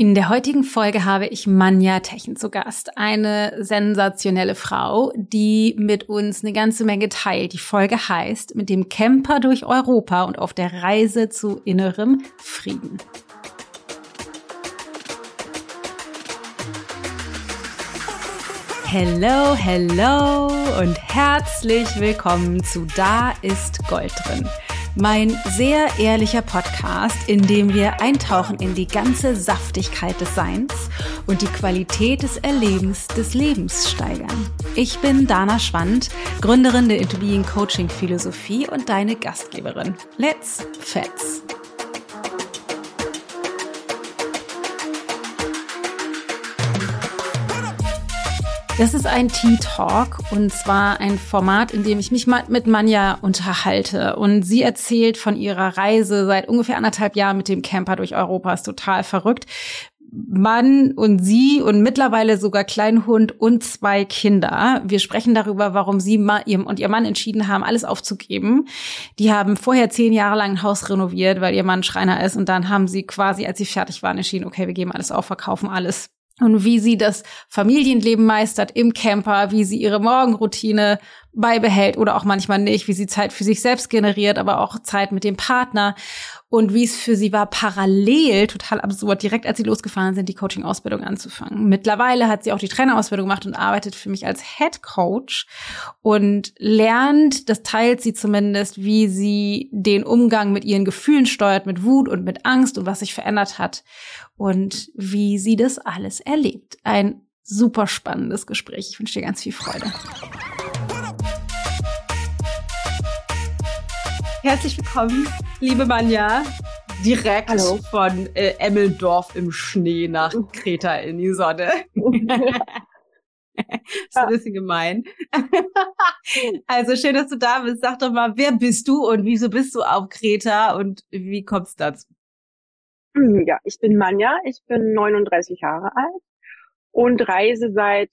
In der heutigen Folge habe ich Manja Techen zu Gast, eine sensationelle Frau, die mit uns eine ganze Menge teilt. Die Folge heißt "Mit dem Camper durch Europa und auf der Reise zu innerem Frieden". Hello, hello und herzlich willkommen zu Da ist Gold drin. Mein sehr ehrlicher Podcast, in dem wir eintauchen in die ganze Saftigkeit des Seins und die Qualität des Erlebens des Lebens steigern. Ich bin Dana Schwandt, Gründerin der Into Being Coaching Philosophie und deine Gastgeberin. Let's fetz! Das ist ein Tea Talk und zwar ein Format, in dem ich mich mit Manja unterhalte und sie erzählt von ihrer Reise seit ungefähr 1,5 Jahren mit dem Camper durch Europa. Ist total verrückt. Mann und sie und mittlerweile sogar Kleinhund und 2 Kinder. Wir sprechen darüber, warum sie und ihr Mann entschieden haben, alles aufzugeben. Die haben vorher 10 Jahre lang ein Haus renoviert, weil ihr Mann Schreiner ist und dann haben sie quasi, als sie fertig waren, entschieden, okay, wir geben alles auf, verkaufen alles. Und wie sie das Familienleben meistert im Camper, wie sie ihre Morgenroutine beibehält oder auch manchmal nicht, wie sie Zeit für sich selbst generiert, aber auch Zeit mit dem Partner und wie es für sie war, parallel, total absurd, direkt als sie losgefahren sind, die Coaching-Ausbildung anzufangen. Mittlerweile hat sie auch die Trainerausbildung gemacht und arbeitet für mich als Head Coach und lernt, das teilt sie zumindest, wie sie den Umgang mit ihren Gefühlen steuert, mit Wut und mit Angst und was sich verändert hat und wie sie das alles erlebt. Ein super spannendes Gespräch. Ich wünsche dir ganz viel Freude. Herzlich willkommen, liebe Manja, direkt Hallo. Von Emmeldorf im Schnee nach Kreta in die Sonne. Ist ein bisschen gemein. Also schön, dass du da bist. Sag doch mal, wer bist du und wieso bist du auf Kreta und wie kommt's dazu? Ja, ich bin Manja, ich bin 39 Jahre alt und reise seit,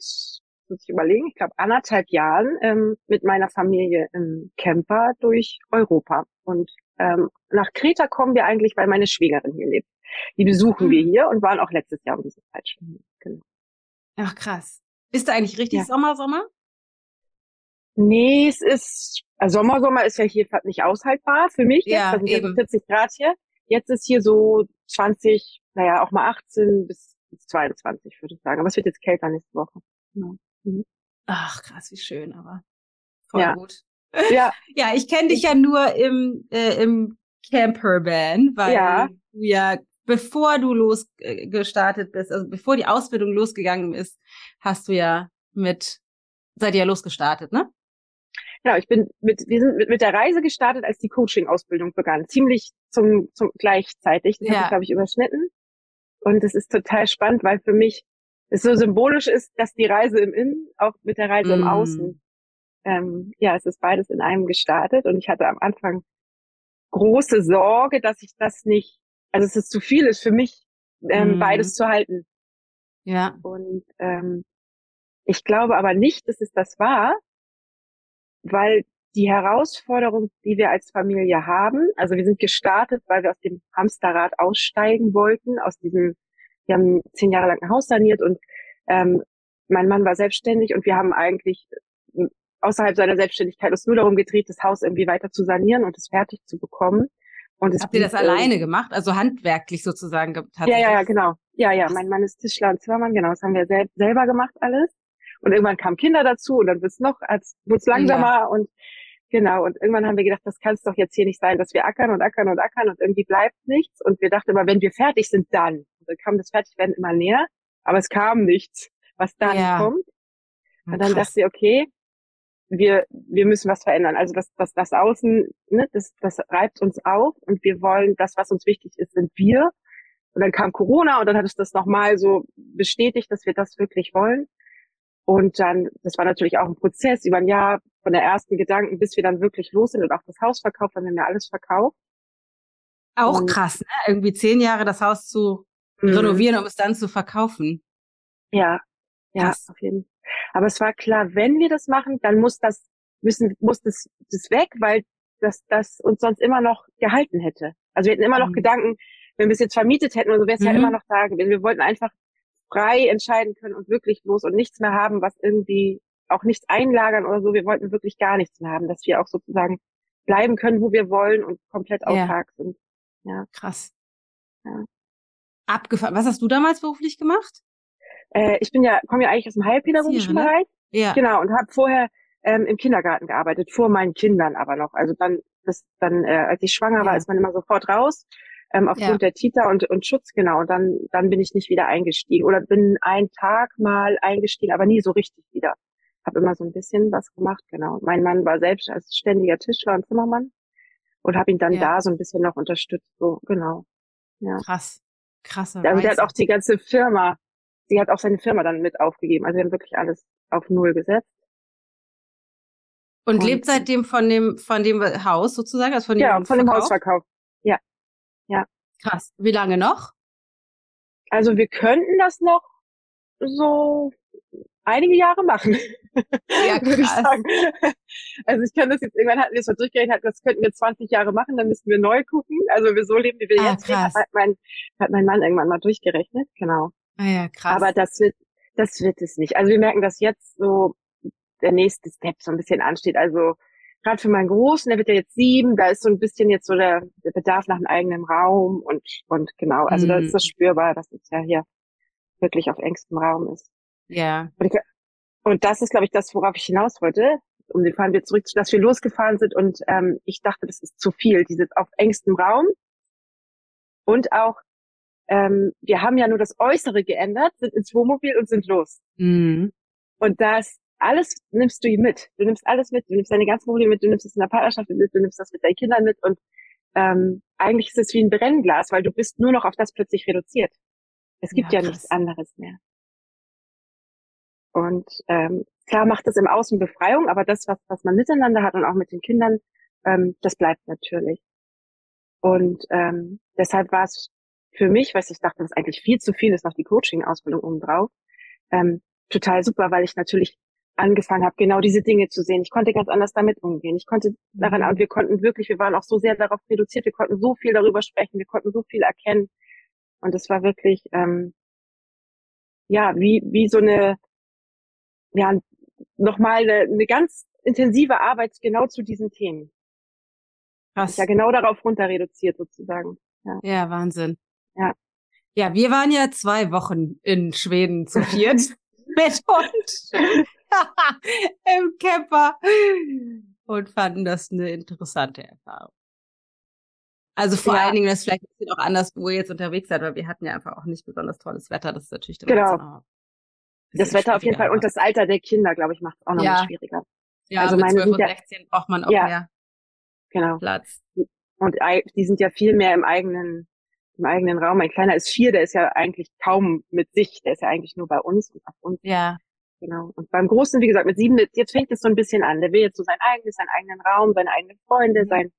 muss ich überlegen, ich glaube 1,5 Jahren mit meiner Familie im Camper durch Europa. Und nach Kreta kommen wir eigentlich, weil meine Schwägerin hier lebt. Die besuchen wir hier und waren auch letztes Jahr um diese Zeit schon hier. Genau. Ach krass. Ist da eigentlich richtig Sommer? Nee, es ist, also Sommer ist ja hier fast nicht aushaltbar für mich. Ja, jetzt sind 40 Grad hier. Jetzt ist hier so 20, naja, auch mal 18 bis 22, würde ich sagen. Aber es wird jetzt kälter nächste Woche. Genau. Ach, krass, wie schön, aber voll gut. Ja, ja, ich kenne dich ja nur im Campervan, weil du ja, bevor du losgestartet bist, also bevor die Ausbildung losgegangen ist, seid ihr ja losgestartet, ne? Genau, wir sind mit der Reise gestartet, als die Coaching-Ausbildung begann. Ziemlich zum gleichzeitig. Das hat sich, glaube ich, überschnitten. Und das ist total spannend, weil für mich es so symbolisch ist, dass die Reise im Innen auch mit der Reise im Außen, es ist beides in einem gestartet und ich hatte am Anfang große Sorge, dass ich das nicht, also es ist zu viel, ist für mich, beides zu halten. Ja. Und ich glaube aber nicht, dass es das war, weil die Herausforderung, die wir als Familie haben, also wir sind gestartet, weil wir aus dem Hamsterrad aussteigen wollten, wir haben 10 Jahre lang ein Haus saniert und mein Mann war selbstständig und wir haben eigentlich außerhalb seiner Selbstständigkeit uns nur darum gedreht, das Haus irgendwie weiter zu sanieren und es fertig zu bekommen. Und habt ihr das alleine gemacht? Also handwerklich sozusagen? Ja, genau. Ja, mein Mann ist Tischler und Zimmermann, genau. Das haben wir selber gemacht alles. Und irgendwann kamen Kinder dazu und dann wurde es langsamer und genau. Und irgendwann haben wir gedacht, das kann es doch jetzt hier nicht sein, dass wir ackern und irgendwie bleibt nichts. Und wir dachten immer, wenn wir fertig sind, dann. Dann kam das Fertigwerden immer näher, aber es kam nichts, was dann kommt. Und dann dachte ich, okay, wir müssen was verändern. Also das Außen, ne, das reibt uns auf und wir wollen, das, was uns wichtig ist, sind wir. Und dann kam Corona und dann hat es das nochmal so bestätigt, dass wir das wirklich wollen. Und dann, das war natürlich auch ein Prozess über ein Jahr von der ersten Gedanken, bis wir dann wirklich los sind und auch das Haus verkauft, dann haben wir alles verkauft. Auch und krass, ne? Irgendwie 10 Jahre das Haus zu renovieren, um es dann zu verkaufen. Ja, krass. Auf jeden Fall. Aber es war klar, wenn wir das machen, dann muss das weg, weil das uns sonst immer noch gehalten hätte. Also wir hätten immer noch Gedanken, wenn wir es jetzt vermietet hätten oder so, wäre es ja immer noch da gewesen. Wir wollten einfach frei entscheiden können und wirklich los und nichts mehr haben, was irgendwie auch nichts einlagern oder so. Wir wollten wirklich gar nichts mehr haben, dass wir auch sozusagen bleiben können, wo wir wollen und komplett autark sind. Ja. Krass. Ja. Abgefahren. Was hast du damals beruflich gemacht? Ich bin komme ja eigentlich aus dem heilpädagogischen Bereich. Ja. Genau, und habe vorher im Kindergarten gearbeitet, vor meinen Kindern aber noch. Also dann, als ich schwanger war, ist man immer sofort raus, aufgrund der Kita und Schutz, genau. Und dann bin ich nicht wieder eingestiegen oder bin einen Tag mal eingestiegen, aber nie so richtig wieder. Habe immer so ein bisschen was gemacht, genau. Mein Mann war selbst als ständiger Tischler und Zimmermann und habe ihn dann da so ein bisschen noch unterstützt, so, genau. Ja. Krass. Krasser. Also der hat auch seine Firma dann mit aufgegeben. Also wir haben wirklich alles auf Null gesetzt. Und lebt seitdem von dem Haus sozusagen? Also von dem Hausverkauf. Ja. Ja. Krass. Wie lange noch? Also wir könnten das noch so einige Jahre machen. Ja, krass. Würde ich sagen. Also ich kann das jetzt, irgendwann hatten wir es mal durchgerechnet, das könnten wir 20 Jahre machen, dann müssen wir neu gucken. Also wir so leben, wie wir jetzt leben, hat mein Mann irgendwann mal durchgerechnet, genau. Ah ja, krass. Aber das wird es nicht. Also wir merken, dass jetzt so der nächste Step so ein bisschen ansteht. Also gerade für meinen Großen, der wird ja jetzt 7, da ist so ein bisschen jetzt so der Bedarf nach einem eigenen Raum und genau. Also da ist das spürbar, dass es ja hier wirklich auf engstem Raum ist. Ja. Yeah. Und das ist, glaube ich, das, worauf ich hinaus wollte, um den Faden wieder zurück, dass wir losgefahren sind und ich dachte, das ist zu viel, dieses auf engstem Raum und auch wir haben ja nur das Äußere geändert, sind ins Wohnmobil und sind los. Mhm. Und das alles nimmst du mit. Du nimmst alles mit. Du nimmst deine ganzen Probleme mit. Du nimmst es in der Partnerschaft mit. Du nimmst das mit deinen Kindern mit. Und eigentlich ist es wie ein Brennglas, weil du bist nur noch auf das plötzlich reduziert. Es gibt ja nichts anderes mehr. Und klar macht es im Außen Befreiung, aber das, was man miteinander hat und auch mit den Kindern, das bleibt natürlich. Und deshalb war es für mich, weil ich dachte, das ist eigentlich viel zu viel, ist noch die Coaching-Ausbildung obendrauf, total super, weil ich natürlich angefangen habe, genau diese Dinge zu sehen. Ich konnte ganz anders damit umgehen. Ich konnte daran, und wir waren auch so sehr darauf reduziert, wir konnten so viel darüber sprechen, wir konnten so viel erkennen. Und es war wirklich, wie so eine, nochmal eine ganz intensive Arbeit genau zu diesen Themen. Krass. Ja, genau darauf runter reduziert sozusagen. Ja, Wahnsinn. Ja, wir waren ja 2 Wochen in Schweden zu viert mit Hund im Camper und fanden das eine interessante Erfahrung. Also vor allen Dingen, das vielleicht ein bisschen auch anders, wo ihr jetzt unterwegs seid, weil wir hatten ja einfach auch nicht besonders tolles Wetter. Das ist natürlich der Das Wetter auf jeden Fall und das Alter der Kinder, glaube ich, macht es auch noch mal schwieriger. Ja, also mit 12 und 16 braucht man auch mehr Platz. Und die sind ja viel mehr im eigenen Raum. Mein Kleiner ist 4, der ist ja eigentlich kaum mit sich, der ist ja eigentlich nur bei uns und auf uns. Ja. Genau. Und beim Großen, wie gesagt, mit 7, jetzt fängt es so ein bisschen an. Der will jetzt so seinen eigenen Raum, seine eigenen Freunde sein.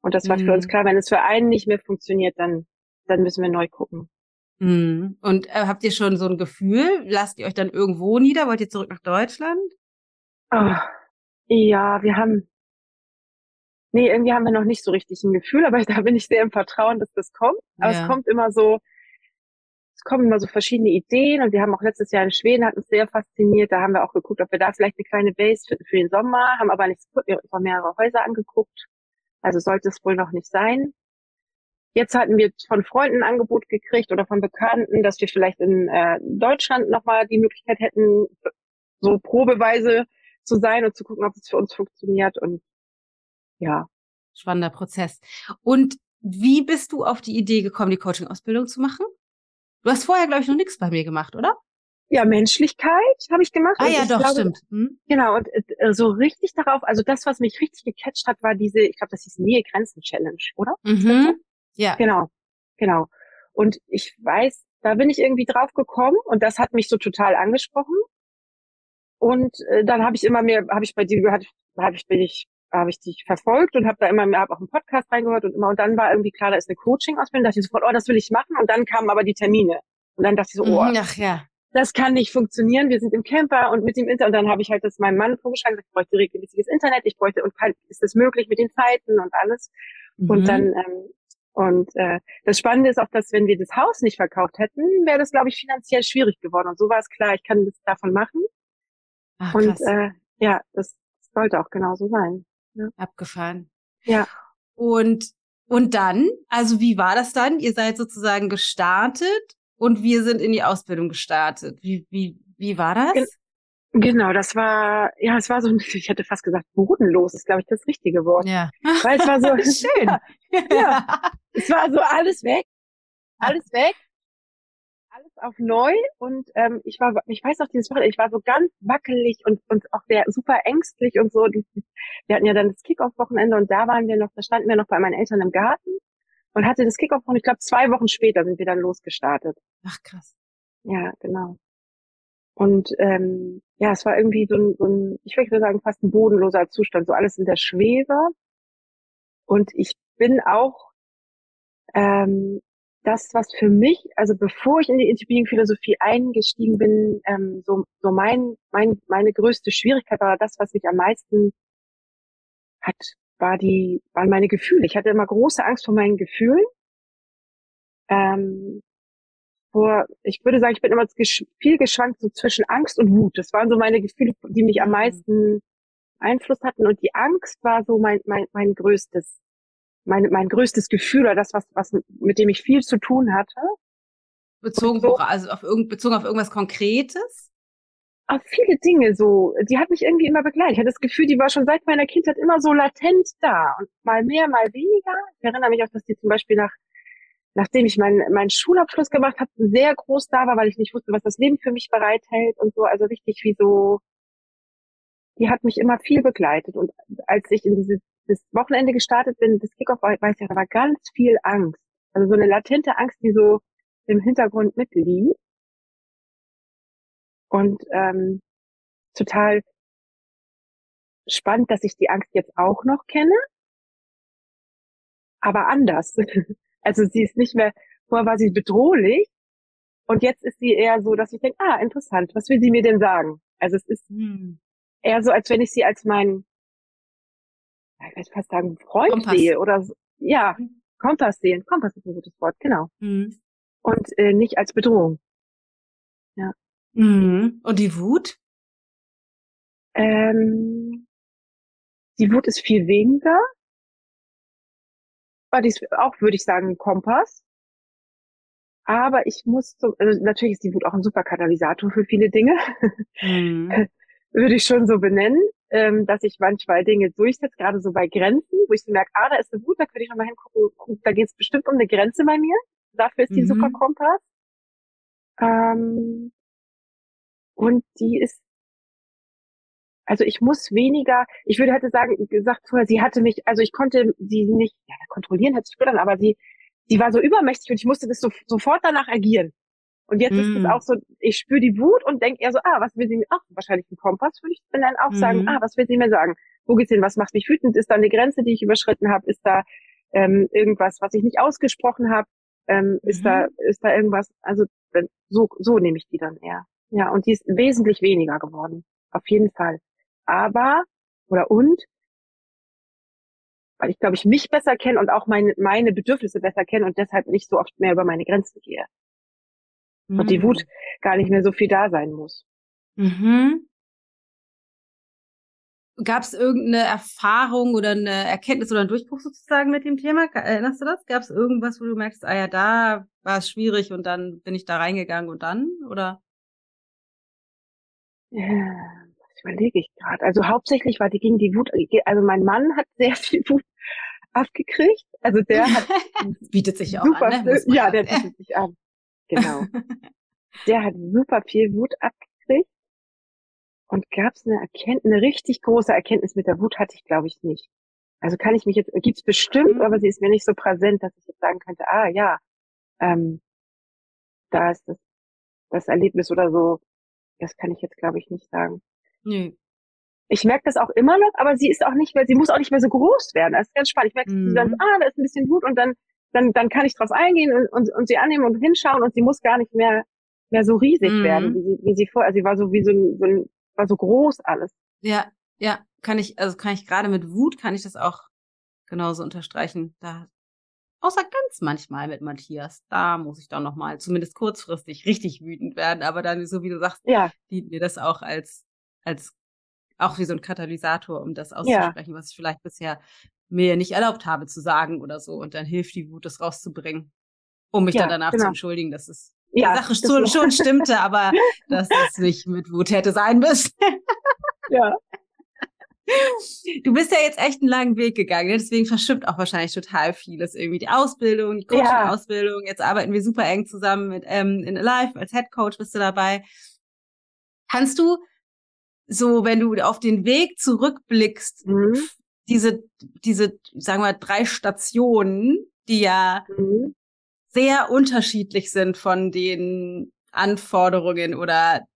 Und das war für uns klar, wenn es für einen nicht mehr funktioniert, dann müssen wir neu gucken. Mhm. Und habt ihr schon so ein Gefühl? Lasst ihr euch dann irgendwo nieder? Wollt ihr zurück nach Deutschland? Oh, ja, irgendwie haben wir noch nicht so richtig ein Gefühl, aber da bin ich sehr im Vertrauen, dass das kommt. Aber es kommen immer so verschiedene Ideen und wir haben auch letztes Jahr in Schweden, hat uns sehr fasziniert, da haben wir auch geguckt, ob wir da vielleicht eine kleine Base für den Sommer, haben aber nichts geguckt, wir haben uns mehrere Häuser angeguckt, also sollte es wohl noch nicht sein. Jetzt hatten wir von Freunden ein Angebot gekriegt oder von Bekannten, dass wir vielleicht in Deutschland nochmal die Möglichkeit hätten, so probeweise zu sein und zu gucken, ob es für uns funktioniert und spannender Prozess. Und wie bist du auf die Idee gekommen, die Coaching-Ausbildung zu machen? Du hast vorher, glaube ich, noch nichts bei mir gemacht, oder? Ja, Menschlichkeit habe ich gemacht. Ah ja, doch, glaube, stimmt. Genau, und so richtig darauf, also das, was mich richtig gecatcht hat, war diese, ich glaube, das hieß Nähe-Grenzen-Challenge, oder? Mhm. Ja. Genau. Und ich weiß, da bin ich irgendwie drauf gekommen und das hat mich so total angesprochen. Und dann habe ich immer mehr, habe ich dich verfolgt und habe da immer mehr, habe auch einen Podcast reingehört und dann war irgendwie klar, da ist eine Coaching-Ausbildung, dachte ich sofort, das will ich machen und dann kamen aber die Termine und dann dachte ich so, das kann nicht funktionieren, wir sind im Camper und mit dem Internet und dann habe ich halt das meinem Mann vorgeschlagen, ich bräuchte regelmäßiges Internet, ist das möglich mit den Zeiten und alles und dann Und das Spannende ist auch, dass wenn wir das Haus nicht verkauft hätten, wäre das, glaube ich, finanziell schwierig geworden. Und so war es klar, ich kann das davon machen. Ach, und ja, das sollte auch genauso sein. Ne? Abgefahren. Ja. Und dann, also wie war das dann? Ihr seid sozusagen gestartet und wir sind in die Ausbildung gestartet. Wie war das? Genau, das war, ja, es war so, ich hätte fast gesagt, bodenlos ist, glaube ich, das richtige Wort. Ja. Weil es war so, schön. Ja. Es war so alles weg, alles auf neu und, ich weiß noch dieses Wochenende, ich war so ganz wackelig und auch sehr super ängstlich und so. Wir hatten ja dann das Kick-Off-Wochenende und da standen wir noch bei meinen Eltern im Garten und hatte das Kick-Off-Wochenende, ich glaube, 2 Wochen später sind wir dann losgestartet. Ach, krass. Ja, genau. Und ja, es war irgendwie so ein, ich würde sagen, fast ein bodenloser Zustand, so alles in der Schwebe. Und ich bin auch das, was für mich, also bevor ich in die Into Being Philosophie eingestiegen bin, so meine größte Schwierigkeit war, das, was mich am meisten waren meine Gefühle. Ich hatte immer große Angst vor meinen Gefühlen. Ich würde sagen, ich bin immer viel geschwankt so zwischen Angst und Wut. Das waren so meine Gefühle, die mich am meisten Einfluss hatten. Und die Angst war so mein größtes Gefühl oder das, was mit dem ich viel zu tun hatte. Bezogen auf irgendwas Konkretes? Auf viele Dinge so. Die hat mich irgendwie immer begleitet. Ich hatte das Gefühl, die war schon seit meiner Kindheit immer so latent da. Und mal mehr, mal weniger. Ich erinnere mich auch, dass die zum Beispiel nachdem ich meinen Schulabschluss gemacht habe, sehr groß da war, weil ich nicht wusste, was das Leben für mich bereithält und so. Also richtig die hat mich immer viel begleitet. Und als ich in das Wochenende gestartet bin, das Kickoff, weiß ich, da war ganz viel Angst. Also so eine latente Angst, die so im Hintergrund mitlief. Und total spannend, dass ich die Angst jetzt auch noch kenne, aber anders. Also sie ist nicht mehr, vorher war sie bedrohlich und jetzt ist sie eher so, dass ich denke, interessant, was will sie mir denn sagen? Also es ist eher so, als wenn ich sie als meinen, ich würde fast sagen, Freund Kompass sehe oder so, ja, Kompass sehen. Kompass ist ein gutes Wort, genau. Mhm. Und nicht als Bedrohung. Ja. Mhm. Und die Wut? Die Wut ist viel weniger. Die ist auch, würde ich sagen, ein Kompass. Aber ich muss, natürlich ist die Wut auch ein super Katalysator für viele Dinge. Mhm. Würde ich schon so benennen, dass ich manchmal Dinge durchsetze, gerade so bei Grenzen, wo ich so merke, da ist eine Wut, da könnte ich nochmal hingucken, da geht es bestimmt um eine Grenze bei mir. Dafür ist die super Kompass. Und die ist, also ich muss weniger, ich würde halt gesagt vorher, sie hatte mich, also ich konnte sie nicht kontrollieren, hätte ich gedacht, aber sie war so übermächtig und ich musste das sofort danach agieren. Und jetzt ist es auch so, ich spüre die Wut und denke eher so, was will sie mir, wahrscheinlich ein Kompass würde ich dann auch sagen, was will sie mir sagen? Wo geht's hin? Was macht mich wütend? Ist da eine Grenze, die ich überschritten habe? Ist da irgendwas, was ich nicht ausgesprochen habe? Ist da irgendwas, also so nehme ich die dann eher. Ja, und die ist wesentlich weniger geworden. Auf jeden Fall. Aber, weil ich glaube, ich mich besser kenne und auch meine Bedürfnisse besser kenne und deshalb nicht so oft mehr über meine Grenzen gehe. Mhm. Und die Wut gar nicht mehr so viel da sein muss. Mhm. Gab es irgendeine Erfahrung oder eine Erkenntnis oder einen Durchbruch sozusagen mit dem Thema? Erinnerst du das? Gab es irgendwas, wo du merkst, da war es schwierig und dann bin ich da reingegangen und dann? Oder? Ja. Überlege ich gerade. Also hauptsächlich ging die Wut, also mein Mann hat sehr viel Wut abgekriegt. Also der hat... bietet sich auch super an. Ne? Ja, der bietet sich an. Genau. Der hat super viel Wut abgekriegt. Und gab es eine richtig große Erkenntnis mit der Wut, hatte ich glaube ich nicht. Also kann ich mich jetzt, gibt's bestimmt, aber sie ist mir nicht so präsent, dass ich jetzt sagen könnte, da ist das Erlebnis oder so. Das kann ich jetzt glaube ich nicht sagen. Nee. Ich merke das auch immer noch, aber sie ist auch nicht mehr, sie muss auch nicht mehr so groß werden. Das ist ganz spannend. Ich merke, da ist ein bisschen Wut und dann kann ich drauf eingehen und sie annehmen und hinschauen und sie muss gar nicht mehr so riesig werden, wie sie vorher. Also sie war so wie war so groß alles. Ja, kann ich gerade mit Wut, kann ich das auch genauso unterstreichen. Da Außer ganz manchmal mit Matthias. Da muss ich dann nochmal, zumindest kurzfristig, richtig wütend werden. Aber dann, so wie du sagst, dient mir das auch als auch wie so ein Katalysator, um das auszusprechen, was ich vielleicht bisher mir nicht erlaubt habe zu sagen oder so. Und dann hilft die Wut, das rauszubringen, um mich dann danach zu entschuldigen, dass es die Sache schon stimmte, aber dass es nicht mit Wut hätte sein müssen. Ja. Du bist ja jetzt echt einen langen Weg gegangen, deswegen verschwimmt auch wahrscheinlich total vieles. Irgendwie die Ausbildung, die Coaching-Ausbildung. Jetzt arbeiten wir super eng zusammen mit In Alive. Als Head Coach bist du dabei. Kannst du so, wenn du auf den Weg zurückblickst, diese, sagen wir, 3 Stationen, die ja sehr unterschiedlich sind von den Anforderungen oder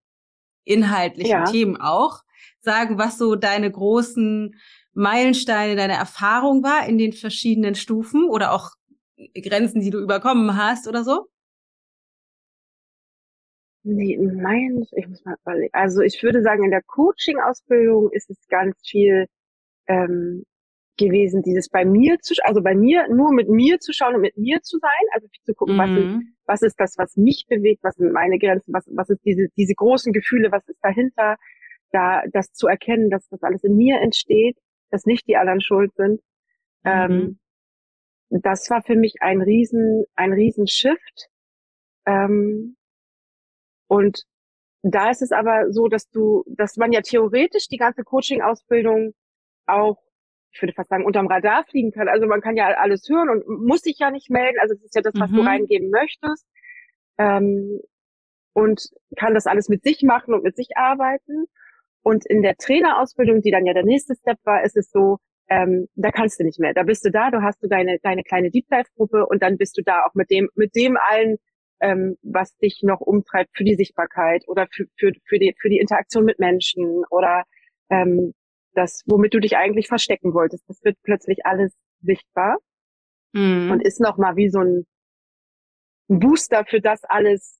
inhaltlichen Themen auch, sagen, was so deine großen Meilensteine, deine Erfahrung war in den verschiedenen Stufen oder auch Grenzen, die du überkommen hast oder so? Nee, ich muss mal überlegen. Also ich würde sagen, in der Coaching-Ausbildung ist es ganz viel gewesen, dieses nur mit mir zu schauen und mit mir zu sein, also zu gucken, was ist das, was mich bewegt, was sind meine Grenzen, was ist diese großen Gefühle, was ist dahinter, da das zu erkennen, dass das alles in mir entsteht, dass nicht die anderen schuld sind. Das war für mich ein riesen Shift. Und da ist es aber so, dass man ja theoretisch die ganze Coaching-Ausbildung auch, ich würde fast sagen, unterm Radar fliegen kann. Also man kann ja alles hören und muss sich ja nicht melden. Also es ist ja das, was du reingeben möchtest. Und kann das alles mit sich machen und mit sich arbeiten. Und in der Trainerausbildung, die dann ja der nächste Step war, ist es so, da kannst du nicht mehr. Da bist du da, du hast du deine kleine Deep Dive Gruppe und dann bist du da auch mit dem allen, was dich noch umtreibt für die Sichtbarkeit oder für die Interaktion mit Menschen oder das, womit du dich eigentlich verstecken wolltest. Das wird plötzlich alles sichtbar und ist nochmal wie so ein Booster für das alles,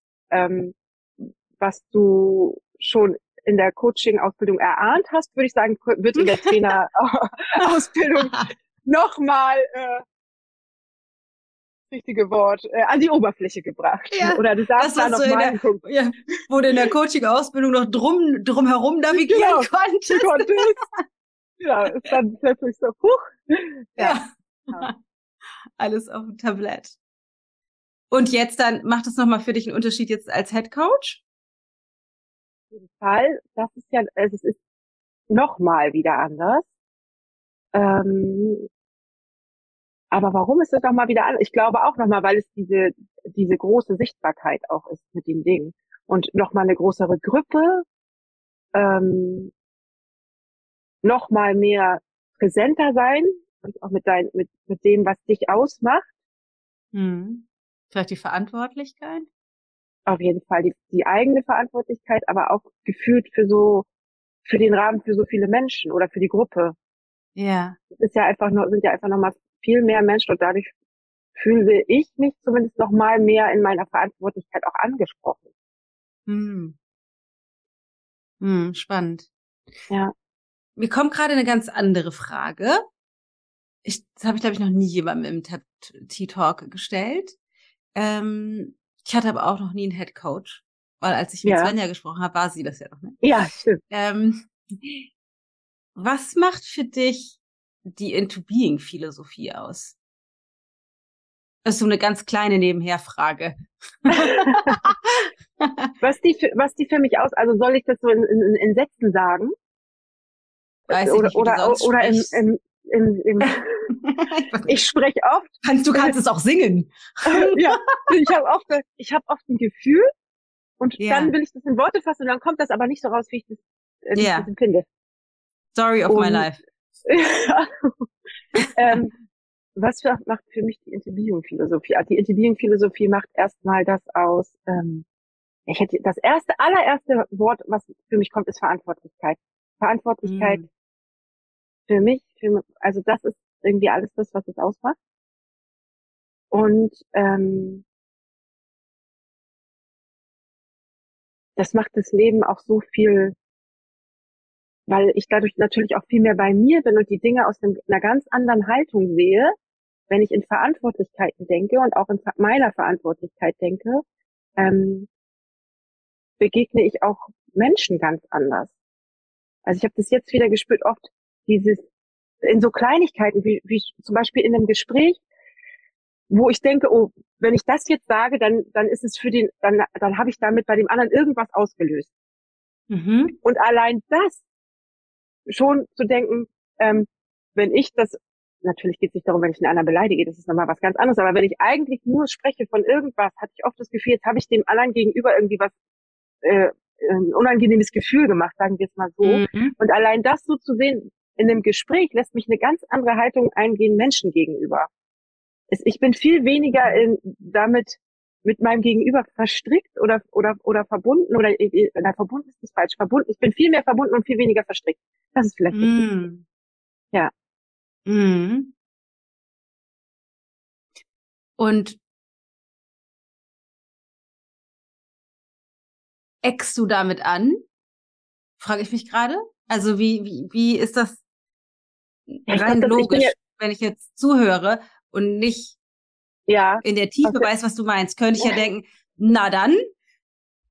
was du schon in der Coaching-Ausbildung erahnt hast, würde ich sagen, wird in der Trainer-Ausbildung nochmal, richtige Wort, an die Oberfläche gebracht. Ja, oder du darfst da nochmal hingucken. Ja, wo du in der Coaching-Ausbildung noch drumherum navigieren konntest. Ja, ist dann plötzlich so, huch. Ja. Alles auf dem Tablett. Und jetzt dann, macht es nochmal für dich einen Unterschied jetzt als Head Coach? Auf jeden Fall. Das ist ja, es ist nochmal wieder anders. Aber warum ist das nochmal wieder anders? Ich glaube auch nochmal, weil es diese große Sichtbarkeit auch ist mit dem Ding. Und nochmal eine größere Gruppe, nochmal mehr präsenter sein und auch mit dem, was dich ausmacht. Vielleicht die Verantwortlichkeit? Auf jeden Fall die eigene Verantwortlichkeit, aber auch gefühlt für den Rahmen für so viele Menschen oder für die Gruppe. Ja. Es ist ja sind ja einfach nochmal viel mehr Menschen und dadurch fühle ich mich zumindest nochmal mehr in meiner Verantwortlichkeit auch angesprochen. Spannend. Ja. Mir kommt gerade eine ganz andere Frage. Das habe ich, glaube ich, noch nie jemandem im Tea Talk gestellt. Ich hatte aber auch noch nie einen Head Coach, weil als ich mit Svenja gesprochen habe, war sie das ja noch nicht. Ja, stimmt. Was macht für dich die Into Being Philosophie aus? Das ist so eine ganz kleine Nebenherfrage. Was die für mich aus, also soll ich das so in Sätzen sagen? Weiß ich nicht, wie du sonst sprichst. Oder ich spreche oft. Du kannst es auch singen. Ja, ich habe oft ein Gefühl und dann will ich das in Worte fassen und dann kommt das aber nicht so raus, wie ich das, das empfinde. Story of my life. Ja. Was macht für mich die Into Being Philosophie? Die Into Being Philosophie macht erstmal das aus, das allererste Wort, was für mich kommt, ist Verantwortlichkeit. Verantwortlichkeit für mich, also das ist irgendwie alles das, was es ausmacht. Und das macht das Leben auch so viel, weil ich dadurch natürlich auch viel mehr bei mir bin und die Dinge aus einer ganz anderen Haltung sehe wenn ich in Verantwortlichkeiten denke und auch in meiner Verantwortlichkeit denke, begegne ich auch Menschen ganz anders. Also ich habe das jetzt wieder gespürt, oft dieses in so Kleinigkeiten, wie zum Beispiel in einem Gespräch, wo ich denke, oh, wenn ich das jetzt sage, dann ist es für den, dann habe ich damit bei dem anderen irgendwas ausgelöst. Mhm. Und allein das schon zu denken, wenn ich das, natürlich geht es nicht darum, wenn ich einen anderen beleidige, das ist nochmal was ganz anderes, aber wenn ich eigentlich nur spreche von irgendwas, hatte ich oft das Gefühl, jetzt habe ich dem anderen gegenüber irgendwie was, ein unangenehmes Gefühl gemacht, sagen wir es mal so. Mhm. Und allein das so zu sehen in einem Gespräch, lässt mich eine ganz andere Haltung eingehen Menschen gegenüber. Ich bin viel weniger damit mit meinem Gegenüber verstrickt oder verbunden oder verbunden ist das falsch, verbunden. Ich bin viel mehr verbunden und viel weniger verstrickt. Das ist vielleicht richtig. Ja. Mm. Und eckst du damit an? Frage ich mich gerade. Also wie ist das rein logisch, wenn ich jetzt zuhöre und nicht in der Tiefe weiß, was du meinst, könnte ich ja denken, na dann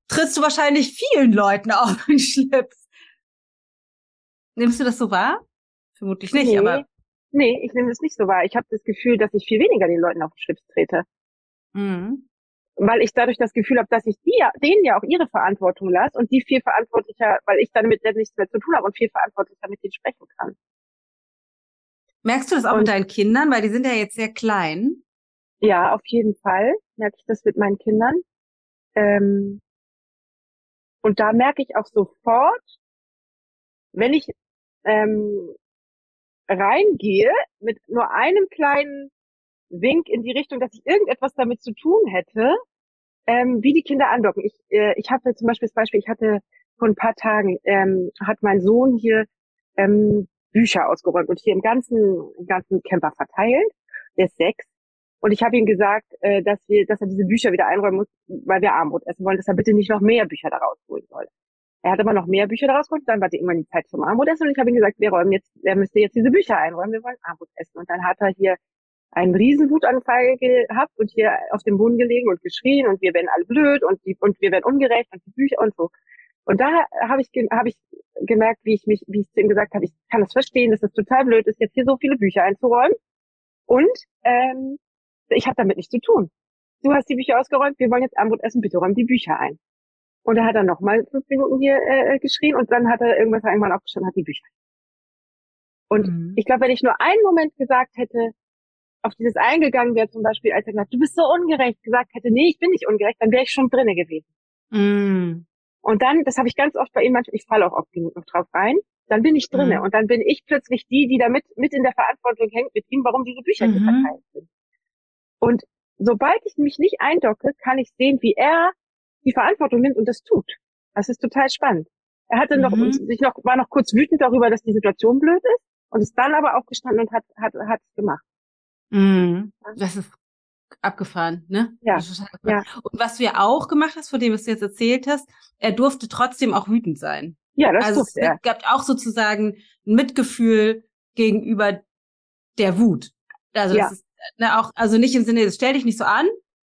trittst du wahrscheinlich vielen Leuten auf den Schlips. Nimmst du das so wahr? Vermutlich nicht, aber... Nee, ich nehme das nicht so wahr. Ich habe das Gefühl, dass ich viel weniger den Leuten auf den Schlips trete. Mhm. Weil ich dadurch das Gefühl habe, dass ich denen ja auch ihre Verantwortung lasse und die viel verantwortlicher, weil ich damit nichts mehr zu tun habe und viel verantwortlicher mit denen sprechen kann. Merkst du das auch mit deinen Kindern? Weil die sind ja jetzt sehr klein. Ja, auf jeden Fall merke ich das mit meinen Kindern. Und da merke ich auch sofort, wenn ich reingehe mit nur einem kleinen Wink in die Richtung, dass ich irgendetwas damit zu tun hätte, wie die Kinder andocken. Ich hatte zum Beispiel das Beispiel, ich hatte vor ein paar Tagen, hat mein Sohn hier Bücher ausgeräumt und hier im ganzen Camper verteilt. Der ist 6. Und ich habe ihm gesagt, dass er diese Bücher wieder einräumen muss, weil wir Armbrot essen wollen, dass er bitte nicht noch mehr Bücher daraus holen soll. Er hat aber noch mehr Bücher daraus geholt, dann war die irgendwann die Zeit zum Armbrot essen und ich habe ihm gesagt, er müsste jetzt diese Bücher einräumen, wir wollen Armbrot essen. Und dann hat er hier einen riesen Wutanfall gehabt und hier auf dem Boden gelegen und geschrien und wir werden alle blöd und wir werden ungerecht und die Bücher und so. Und da habe ich gemerkt, wie ich zu ihm gesagt habe, ich kann das verstehen, dass das total blöd ist, jetzt hier so viele Bücher einzuräumen. Und ich habe damit nichts zu tun. Du hast die Bücher ausgeräumt, wir wollen jetzt Armbrot essen, bitte räum die Bücher ein. Und da hat er nochmal 5 Minuten hier geschrien und dann hat er irgendwann aufgestanden, hat die Bücher. Und ich glaube, wenn ich nur einen Moment gesagt hätte, auf dieses eingegangen wäre, zum Beispiel, als er gesagt hat, du bist so ungerecht, gesagt hätte, nee, ich bin nicht ungerecht, dann wäre ich schon drinne gewesen. Mm. Und dann, das habe ich ganz oft bei ihm, manchmal, ich falle auch oft genug noch drauf rein, dann bin ich drinne und dann bin ich plötzlich die da mit in der Verantwortung hängt mit ihm, warum diese Bücher hier verteilt sind. Und sobald ich mich nicht eindocke, kann ich sehen, wie er die Verantwortung nimmt und das tut. Das ist total spannend. Er hatte war noch kurz wütend darüber, dass die Situation blöd ist und ist dann aber aufgestanden und hat es gemacht. Das ist abgefahren, ne? Ja. Abgefahren. Ja. Und was du ja auch gemacht hast, von dem was du jetzt erzählt hast, er durfte trotzdem auch wütend sein. Ja, das durfte er. Es gab auch sozusagen ein Mitgefühl gegenüber der Wut. Also das ist auch, also nicht im Sinne, jetzt stell dich nicht so an,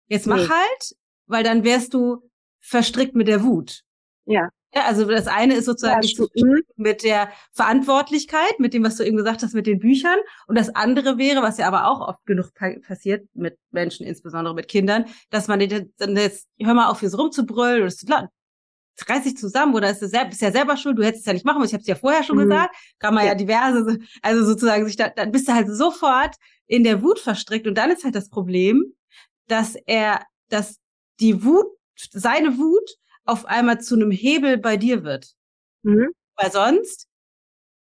jetzt mach halt, weil dann wärst du verstrickt mit der Wut. Ja. Also das eine ist sozusagen mit der Verantwortlichkeit, mit dem, was du eben gesagt hast, mit den Büchern. Und das andere wäre, was ja aber auch oft genug passiert mit Menschen, insbesondere mit Kindern, dass man dann jetzt, hör mal auf, hier so rumzubrüllen oder so, reiß dich zusammen oder bist ja selber schuld, du hättest es ja nicht machen müssen, ich habe es ja vorher schon gesagt, kann man ja diverse, also sozusagen sich dann bist du halt sofort in der Wut verstrickt und dann ist halt das Problem, dass die Wut, seine Wut auf einmal zu einem Hebel bei dir wird. Mhm. Weil sonst,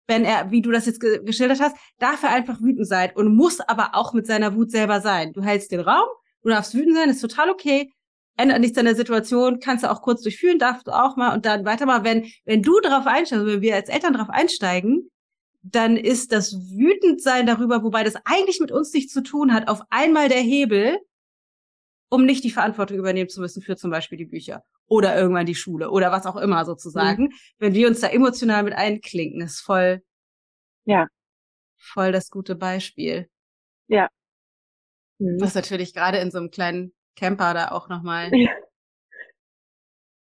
wenn er, wie du das jetzt geschildert hast, darf er einfach wütend sein und muss aber auch mit seiner Wut selber sein. Du hältst den Raum, du darfst wütend sein, ist total okay, ändert nichts an der Situation, kannst du auch kurz durchfühlen, darfst du auch mal und dann weiter mal. Wenn du darauf einsteigst, wenn wir als Eltern darauf einsteigen, dann ist das Wütendsein darüber, wobei das eigentlich mit uns nichts zu tun hat, auf einmal der Hebel, um nicht die Verantwortung übernehmen zu müssen für zum Beispiel die Bücher. Oder irgendwann die Schule oder was auch immer sozusagen. Mhm. Wenn wir uns da emotional mit einklinken, ist voll das gute Beispiel. Ja, Was natürlich gerade in so einem kleinen Camper da auch nochmal...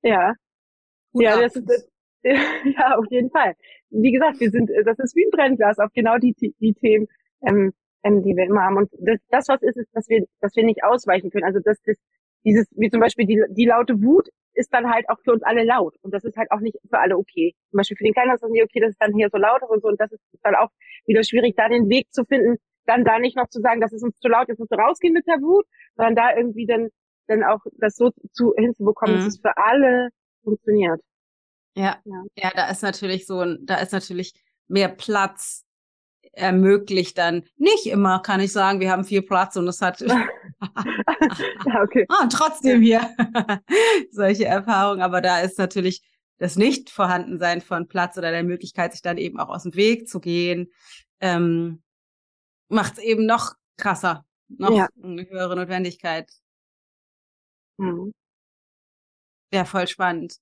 Ja. Ja, das ist, ja, auf jeden Fall. Wie gesagt, das ist wie ein Brennglas auf genau die Themen, die wir immer haben. Und das was ist, dass wir nicht ausweichen können. Also, dieses, wie zum Beispiel die laute Wut ist dann halt auch für uns alle laut. Und das ist halt auch nicht für alle okay. Zum Beispiel für den Kleinen ist das nicht okay, dass es dann hier so laut ist und so. Und das ist dann auch wieder schwierig, da den Weg zu finden, dann da nicht noch zu sagen, dass es uns zu laut ist, musst du rausgehen mit der Wut, sondern da irgendwie dann auch das so hinzubekommen, dass es für alle funktioniert. Ja, da ist natürlich mehr Platz ermöglicht dann. Nicht immer kann ich sagen, wir haben viel Platz und es hat okay. Trotzdem hier solche Erfahrungen, aber da ist natürlich das Nicht-Vorhandensein von Platz oder der Möglichkeit, sich dann eben auch aus dem Weg zu gehen, macht es eben noch krasser, noch eine höhere Notwendigkeit. Mhm. Ja, voll spannend.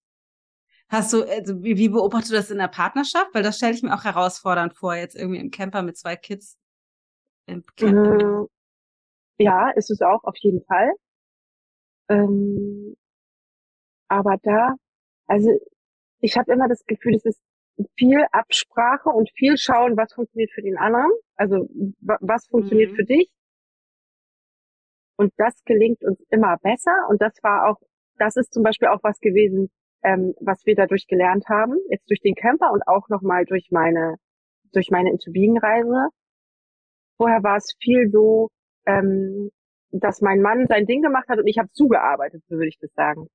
Also wie beobachtest du das in der Partnerschaft? Weil das stelle ich mir auch herausfordernd vor, jetzt irgendwie im Camper mit 2 Kids. Ja, ist es auch, auf jeden Fall. Aber also ich habe immer das Gefühl, es ist viel Absprache und viel schauen, was funktioniert für den anderen, also was funktioniert für dich. Und das gelingt uns immer besser. Und das ist zum Beispiel auch was gewesen, was wir dadurch gelernt haben, jetzt durch den Camper und auch nochmal durch meine Into Being-Reise. Vorher war es viel so, dass mein Mann sein Ding gemacht hat und ich habe zugearbeitet, so würde ich das sagen.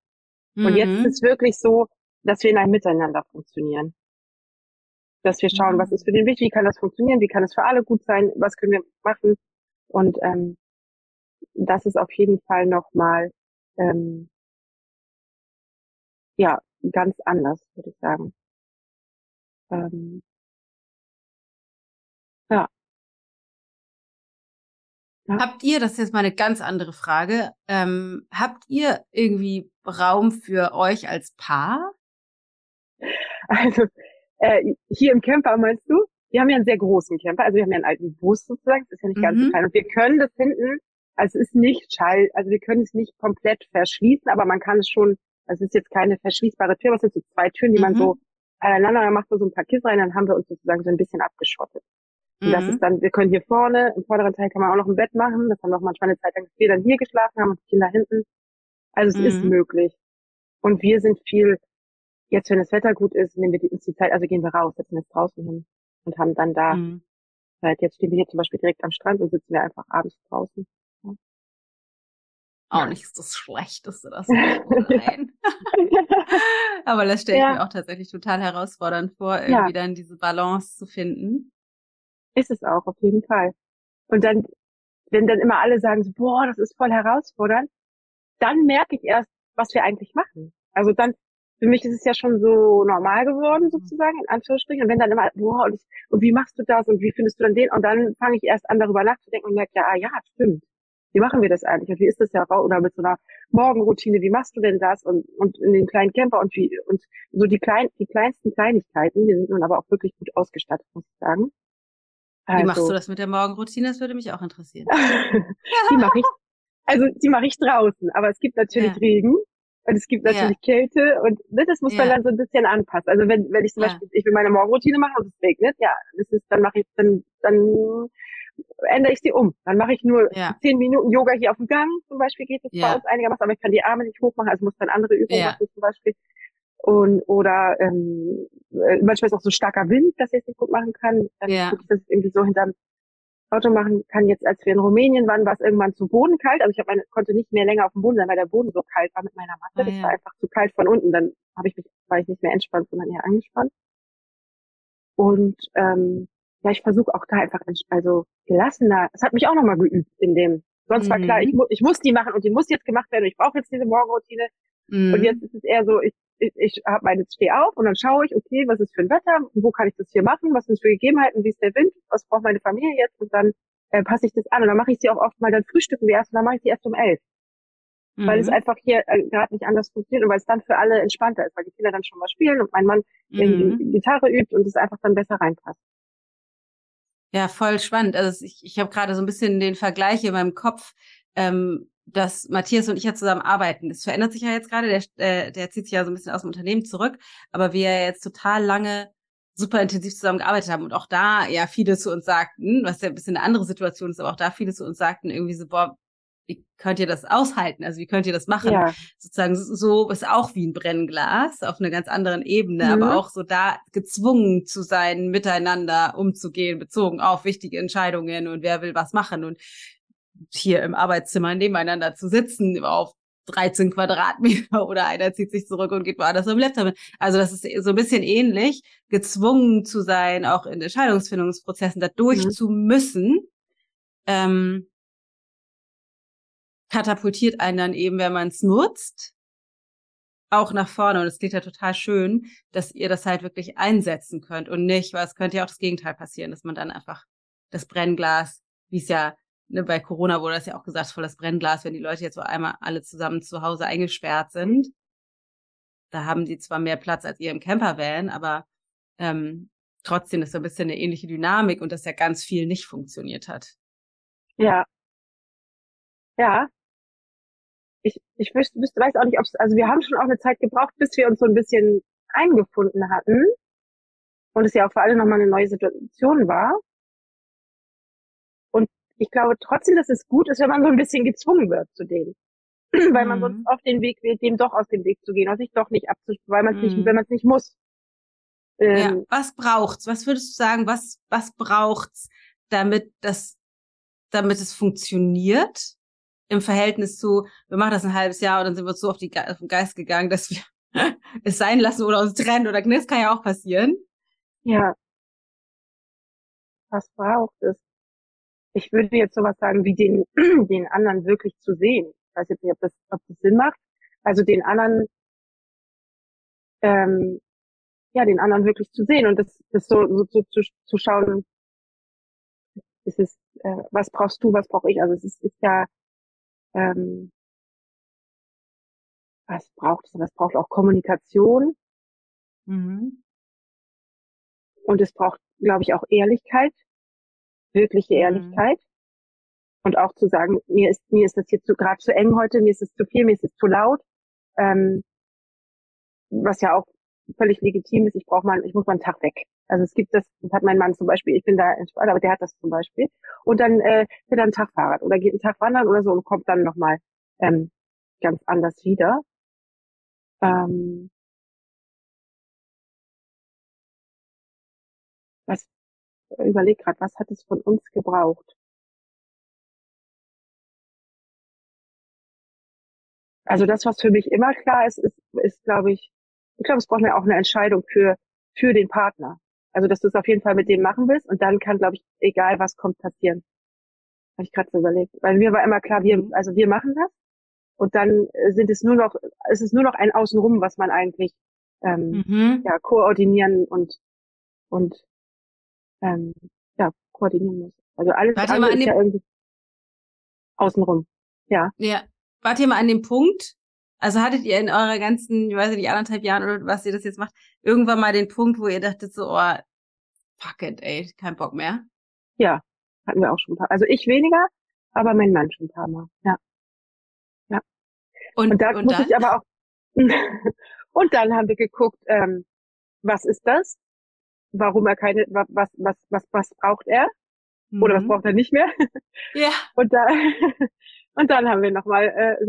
Mhm. Und jetzt ist es wirklich so, dass wir in einem Miteinander funktionieren. Dass wir schauen, was ist für den wichtig, wie kann das funktionieren, wie kann es für alle gut sein, was können wir machen. Und das ist auf jeden Fall nochmal ganz anders, würde ich sagen. Habt ihr, das ist jetzt mal eine ganz andere Frage, habt ihr irgendwie Raum für euch als Paar? Also hier im Camper, meinst du? Wir haben ja einen sehr großen Camper, also wir haben ja einen alten Bus sozusagen, das ist ja nicht ganz so klein. Und wir können das hinten, also es ist nicht schall, also wir können es nicht komplett verschließen, aber man kann es schon. Also es ist jetzt keine verschließbare Tür, aber es sind so 2 Türen, die man so aneinander, dann macht man so ein paar Kissen rein, dann haben wir uns sozusagen so ein bisschen abgeschottet. Und das ist dann, wir können hier vorne, im vorderen Teil kann man auch noch ein Bett machen, das haben wir auch manchmal eine Zeit lang, wir dann hier geschlafen haben und die Kinder hinten. Also es ist möglich. Und wir sind viel, jetzt wenn das Wetter gut ist, nehmen wir uns die Zeit, also gehen wir raus, setzen jetzt draußen hin und haben dann da, halt jetzt stehen wir hier zum Beispiel direkt am Strand und sitzen wir einfach abends draußen. Auch nicht das Schlechteste, das rein. Aber das stelle ich mir auch tatsächlich total herausfordernd vor, irgendwie dann diese Balance zu finden. Ist es auch, auf jeden Fall. Und dann, wenn dann immer alle sagen, so, boah, das ist voll herausfordernd, dann merke ich erst, was wir eigentlich machen. Also dann, für mich ist es ja schon so normal geworden, sozusagen, in Anführungsstrichen. Und wenn dann immer, boah, und wie machst du das und wie findest du dann den? Und dann fange ich erst an, darüber nachzudenken und merke, ja, stimmt. Wie machen wir das eigentlich? Und wie ist das ja auch? Oder mit so einer Morgenroutine, wie machst du denn das? Und in den kleinen Camper und wie, und so die kleinsten Kleinigkeiten, die sind nun aber auch wirklich gut ausgestattet, muss ich sagen. Also, wie machst du das mit der Morgenroutine? Das würde mich auch interessieren. Die mache ich draußen. Aber es gibt natürlich Regen und es gibt natürlich Kälte und das muss man dann so ein bisschen anpassen. Also wenn ich zum Beispiel, ich will meine Morgenroutine machen und es regnet, dann ändere ich sie um. Dann mache ich nur 10 Minuten Yoga hier auf dem Gang, zum Beispiel geht es bei uns einigermaßen, aber ich kann die Arme nicht hochmachen, also muss dann andere Übungen machen zum Beispiel. Oder manchmal ist auch so starker Wind, dass ich es nicht gut machen kann. Dann gucke ich das irgendwie so hinterm Auto machen kann. Jetzt, als wir in Rumänien waren, war es irgendwann zu Boden kalt, aber konnte nicht mehr länger auf dem Boden sein, weil der Boden so kalt war mit meiner Matte. Das war einfach zu kalt von unten. Dann war ich nicht mehr entspannt, sondern eher angespannt. Und ich versuche auch da einfach, also gelassener. Es hat mich auch nochmal geübt in dem. Sonst war klar, ich muss die machen und die muss jetzt gemacht werden und ich brauche jetzt diese Morgenroutine. Und jetzt ist es eher so, ich habe meine, stehe auf und dann schaue ich, okay, was ist für ein Wetter, wo kann ich das hier machen, was sind für Gegebenheiten, wie ist der Wind, was braucht meine Familie jetzt und dann passe ich das an. Und dann mache ich sie auch oft mal, dann frühstücken wir erst und dann mache ich sie erst um 11. Weil es einfach hier gerade nicht anders funktioniert und weil es dann für alle entspannter ist, weil die Kinder dann schon mal spielen und mein Mann die Gitarre übt und es einfach dann besser reinpasst. Ja, voll spannend. Also ich habe gerade so ein bisschen den Vergleich in meinem Kopf, dass Matthias und ich ja zusammen arbeiten. Das verändert sich ja jetzt gerade, der zieht sich ja so ein bisschen aus dem Unternehmen zurück, aber wir ja jetzt total lange super intensiv zusammen gearbeitet haben und auch da ja viele zu uns sagten, was ja ein bisschen eine andere Situation ist, aber auch da viele zu uns sagten irgendwie so, boah, wie könnt ihr das aushalten? Also wie könnt ihr das machen? Ja. Sozusagen so ist auch wie ein Brennglas auf einer ganz anderen Ebene, aber auch so da gezwungen zu sein, miteinander umzugehen, bezogen auf wichtige Entscheidungen und wer will was machen und hier im Arbeitszimmer nebeneinander zu sitzen auf 13 Quadratmeter oder einer zieht sich zurück und geht woanders am Laptop. Also das ist so ein bisschen ähnlich, gezwungen zu sein, auch in Entscheidungsfindungsprozessen da durch zu müssen, katapultiert einen dann eben, wenn man es nutzt, auch nach vorne. Und es klingt ja total schön, dass ihr das halt wirklich einsetzen könnt und nicht, weil es könnte ja auch das Gegenteil passieren, dass man dann einfach das Brennglas, wie es ja bei Corona wurde das ja auch gesagt, voll das Brennglas, wenn die Leute jetzt so einmal alle zusammen zu Hause eingesperrt sind, da haben die zwar mehr Platz als ihr im Campervan, aber trotzdem ist so ein bisschen eine ähnliche Dynamik und dass ja ganz viel nicht funktioniert hat. Ja. Ja. Ich weiß auch nicht, ob es, also wir haben schon auch eine Zeit gebraucht, bis wir uns so ein bisschen eingefunden hatten und es ja auch für alle nochmal eine neue Situation war. Ich glaube trotzdem, dass es gut ist, wenn man so ein bisschen gezwungen wird zu dem. Weil man sonst auf den Weg wählt, dem doch aus dem Weg zu gehen und sich doch nicht abzusprechen, weil man es nicht, wenn man es nicht muss. Ja, was braucht's? Was würdest du sagen, was braucht's, damit es funktioniert? Im Verhältnis zu, wir machen das ein halbes Jahr und dann sind wir so auf den Geist gegangen, dass wir es sein lassen oder uns trennen oder das kann ja auch passieren. Ja. Was braucht es? Ich würde jetzt sowas sagen, wie den anderen wirklich zu sehen. Ich weiß jetzt nicht, ob das Sinn macht. Also den anderen, den anderen wirklich zu sehen und das so zu schauen. Es ist, was brauchst du, was brauche ich? Also es ist ja, was braucht es? Das braucht auch Kommunikation. Mhm. Und es braucht, glaube ich, auch Ehrlichkeit. Wirkliche Ehrlichkeit und auch zu sagen, mir ist das jetzt gerade zu eng heute, mir ist es zu viel, mir ist es zu laut, was ja auch völlig legitim ist, ich muss mal einen Tag weg. Also es gibt das hat mein Mann zum Beispiel, ich bin da entspannt, aber der hat das zum Beispiel und dann fährt er einen Tag Fahrrad oder geht einen Tag wandern oder so und kommt dann nochmal ganz anders wieder. Überleg gerade, was hat es von uns gebraucht? Also das, was für mich immer klar ist, ist glaube ich, es braucht ja auch eine Entscheidung für den Partner. Also dass du es auf jeden Fall mit dem machen willst und dann kann, glaube ich, egal was kommt, passieren. Habe ich gerade so überlegt. Weil mir war immer klar, wir machen das und dann ist es nur noch ein Außenrum, was man eigentlich koordinieren und koordinieren muss. Also alles andere ist ja irgendwie außenrum. Ja. Ja. Wart ihr mal an dem Punkt? Also hattet ihr in eurer ganzen, ich weiß nicht, 1,5 Jahren oder was ihr das jetzt macht, irgendwann mal den Punkt, wo ihr dachtet so, oh, fuck it, ey, kein Bock mehr? Ja. Hatten wir auch schon ein paar. Also ich weniger, aber mein Mann schon ein paar Mal. Ja. Ja. Und dann haben wir geguckt, was ist das? Warum er was braucht er? Oder was braucht er nicht mehr? Ja. Und dann haben wir nochmal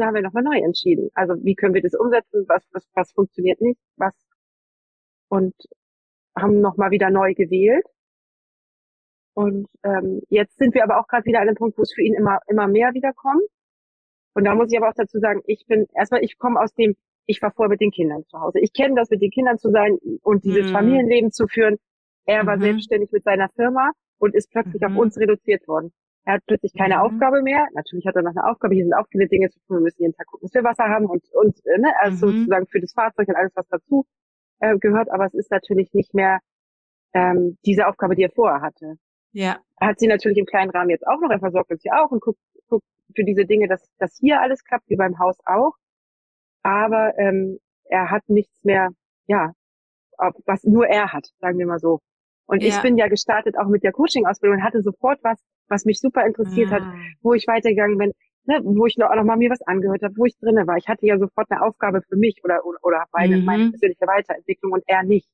neu entschieden. Also, wie können wir das umsetzen? Was funktioniert nicht? Und haben nochmal wieder neu gewählt. Und, jetzt sind wir aber auch gerade wieder an einem Punkt, wo es für ihn immer mehr wiederkommt. Und da muss ich aber auch dazu sagen, ich komme aus dem, ich war vorher mit den Kindern zu Hause. Ich kenne das, mit den Kindern zu sein und dieses Familienleben zu führen. Er war selbstständig mit seiner Firma und ist plötzlich auf uns reduziert worden. Er hat plötzlich keine Aufgabe mehr. Natürlich hat er noch eine Aufgabe. Hier sind auch viele Dinge zu tun. Wir müssen jeden Tag gucken, dass wir Wasser haben also sozusagen für das Fahrzeug und alles, was dazu gehört. Aber es ist natürlich nicht mehr diese Aufgabe, die er vorher hatte. Ja. Er hat sie natürlich im kleinen Rahmen jetzt auch noch. Er versorgt uns ja auch und guckt für diese Dinge, dass hier alles klappt, wie beim Haus auch. Aber er hat nichts mehr, was nur er hat, sagen wir mal so. Und ich bin ja gestartet auch mit der Coaching-Ausbildung und hatte sofort was, was mich super interessiert hat, wo ich weitergegangen bin, ne, wo ich auch noch mal mir was angehört habe, wo ich drinne war. Ich hatte ja sofort eine Aufgabe für mich oder meine persönliche Weiterentwicklung und er nicht.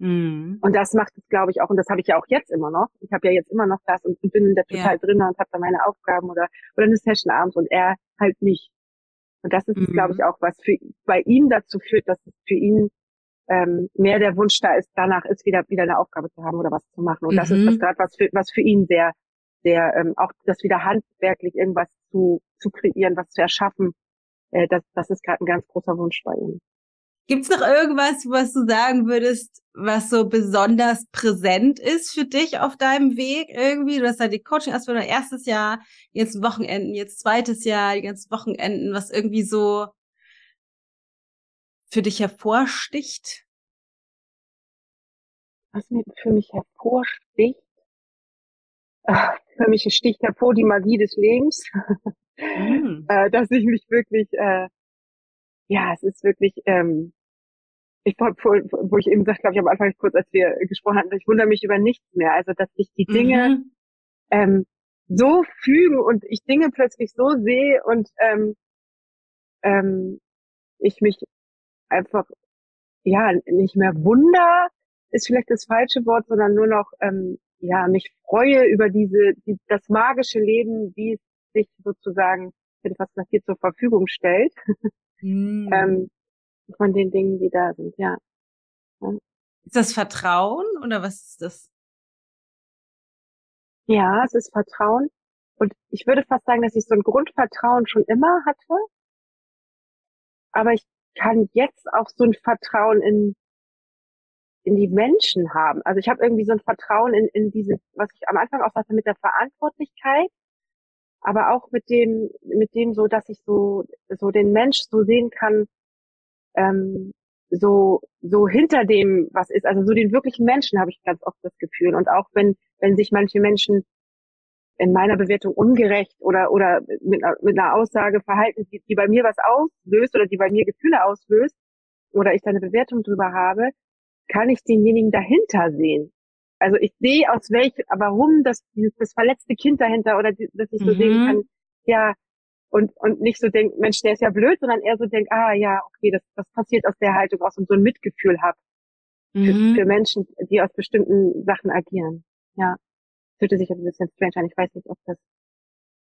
Mhm. Und das macht es, glaube ich, auch, und das habe ich ja auch jetzt immer noch. Ich habe ja jetzt immer noch das und bin da total drinne und habe da meine Aufgaben oder eine Session abends und er halt nicht. Und das ist, glaube ich, auch was bei ihm dazu führt, dass es für ihn mehr der Wunsch da ist, danach ist wieder eine Aufgabe zu haben oder was zu machen. Und das ist das gerade was für ihn sehr, sehr auch das wieder handwerklich irgendwas zu kreieren, was zu erschaffen. Das ist gerade ein ganz großer Wunsch bei ihm. Gibt's noch irgendwas, was du sagen würdest, was so besonders präsent ist für dich auf deinem Weg irgendwie? Du hast halt die Coaching-Ausbildung, erstes Jahr, jetzt Wochenenden, jetzt zweites Jahr, die ganzen Wochenenden, was irgendwie so für dich hervorsticht? Was mir für mich hervorsticht? Ach, für mich sticht hervor die Magie des Lebens. Dass ich mich wirklich, es ist wirklich, wo ich eben gesagt, glaube ich, am Anfang kurz, als wir gesprochen hatten, ich wundere mich über nichts mehr. Also, dass sich die Dinge so fügen und ich Dinge plötzlich so sehe und ich mich einfach nicht mehr wunder, ist vielleicht das falsche Wort, sondern nur noch mich freue über das magische Leben, wie es sich sozusagen, wenn was passiert, zur Verfügung stellt. Von den Dingen, die da sind, ja. Ist das Vertrauen oder was ist das? Ja, es ist Vertrauen. Und ich würde fast sagen, dass ich so ein Grundvertrauen schon immer hatte. Aber ich kann jetzt auch so ein Vertrauen in die Menschen haben. Also ich habe irgendwie so ein Vertrauen in diese, was ich am Anfang auch sagte, mit der Verantwortlichkeit. Aber auch mit dem so, dass ich so den Mensch so sehen kann, so hinter dem, was ist, also so den wirklichen Menschen habe ich ganz oft das Gefühl. Und auch wenn sich manche Menschen in meiner Bewertung ungerecht oder mit einer Aussage verhalten, die bei mir was auslöst oder die bei mir Gefühle auslöst oder ich da eine Bewertung drüber habe, kann ich denjenigen dahinter sehen. Also ich sehe warum das verletzte Kind dahinter oder dass ich so sehen kann, ja, und nicht so denke, Mensch, der ist ja blöd, sondern eher so denke, okay, das passiert aus der Haltung aus und so ein Mitgefühl habe für Menschen, die aus bestimmten Sachen agieren. Ja, fühlte sich ein bisschen strange an, ich weiß nicht, ob das,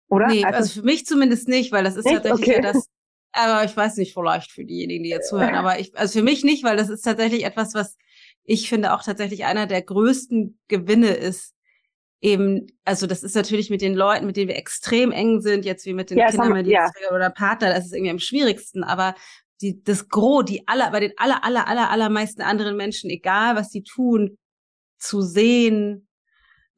oder? Nee, also für mich zumindest nicht, weil das ist nicht? Tatsächlich okay. Ja das, aber ich weiß nicht, vielleicht für diejenigen, die jetzt zuhören, aber für mich nicht, weil das ist tatsächlich etwas, was ich finde auch tatsächlich einer der größten Gewinne ist eben, also das ist natürlich mit den Leuten, mit denen wir extrem eng sind, jetzt wie mit den Kindern oder Partner, das ist irgendwie am schwierigsten, aber bei den allermeisten anderen Menschen, egal was sie tun, zu sehen,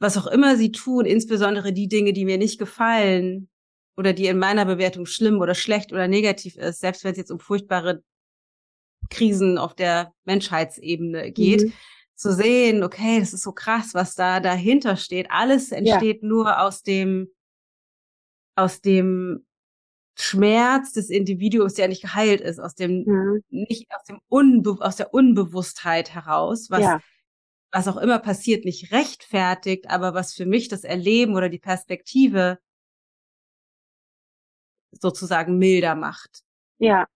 was auch immer sie tun, insbesondere die Dinge, die mir nicht gefallen oder die in meiner Bewertung schlimm oder schlecht oder negativ ist, selbst wenn es jetzt um furchtbare Krisen auf der Menschheitsebene geht, zu sehen, okay, das ist so krass, was da dahinter steht. Alles entsteht nur aus dem Schmerz des Individuums, der nicht geheilt ist, aus der Unbewusstheit heraus, was auch immer passiert, nicht rechtfertigt, aber was für mich das Erleben oder die Perspektive sozusagen milder macht. Ja.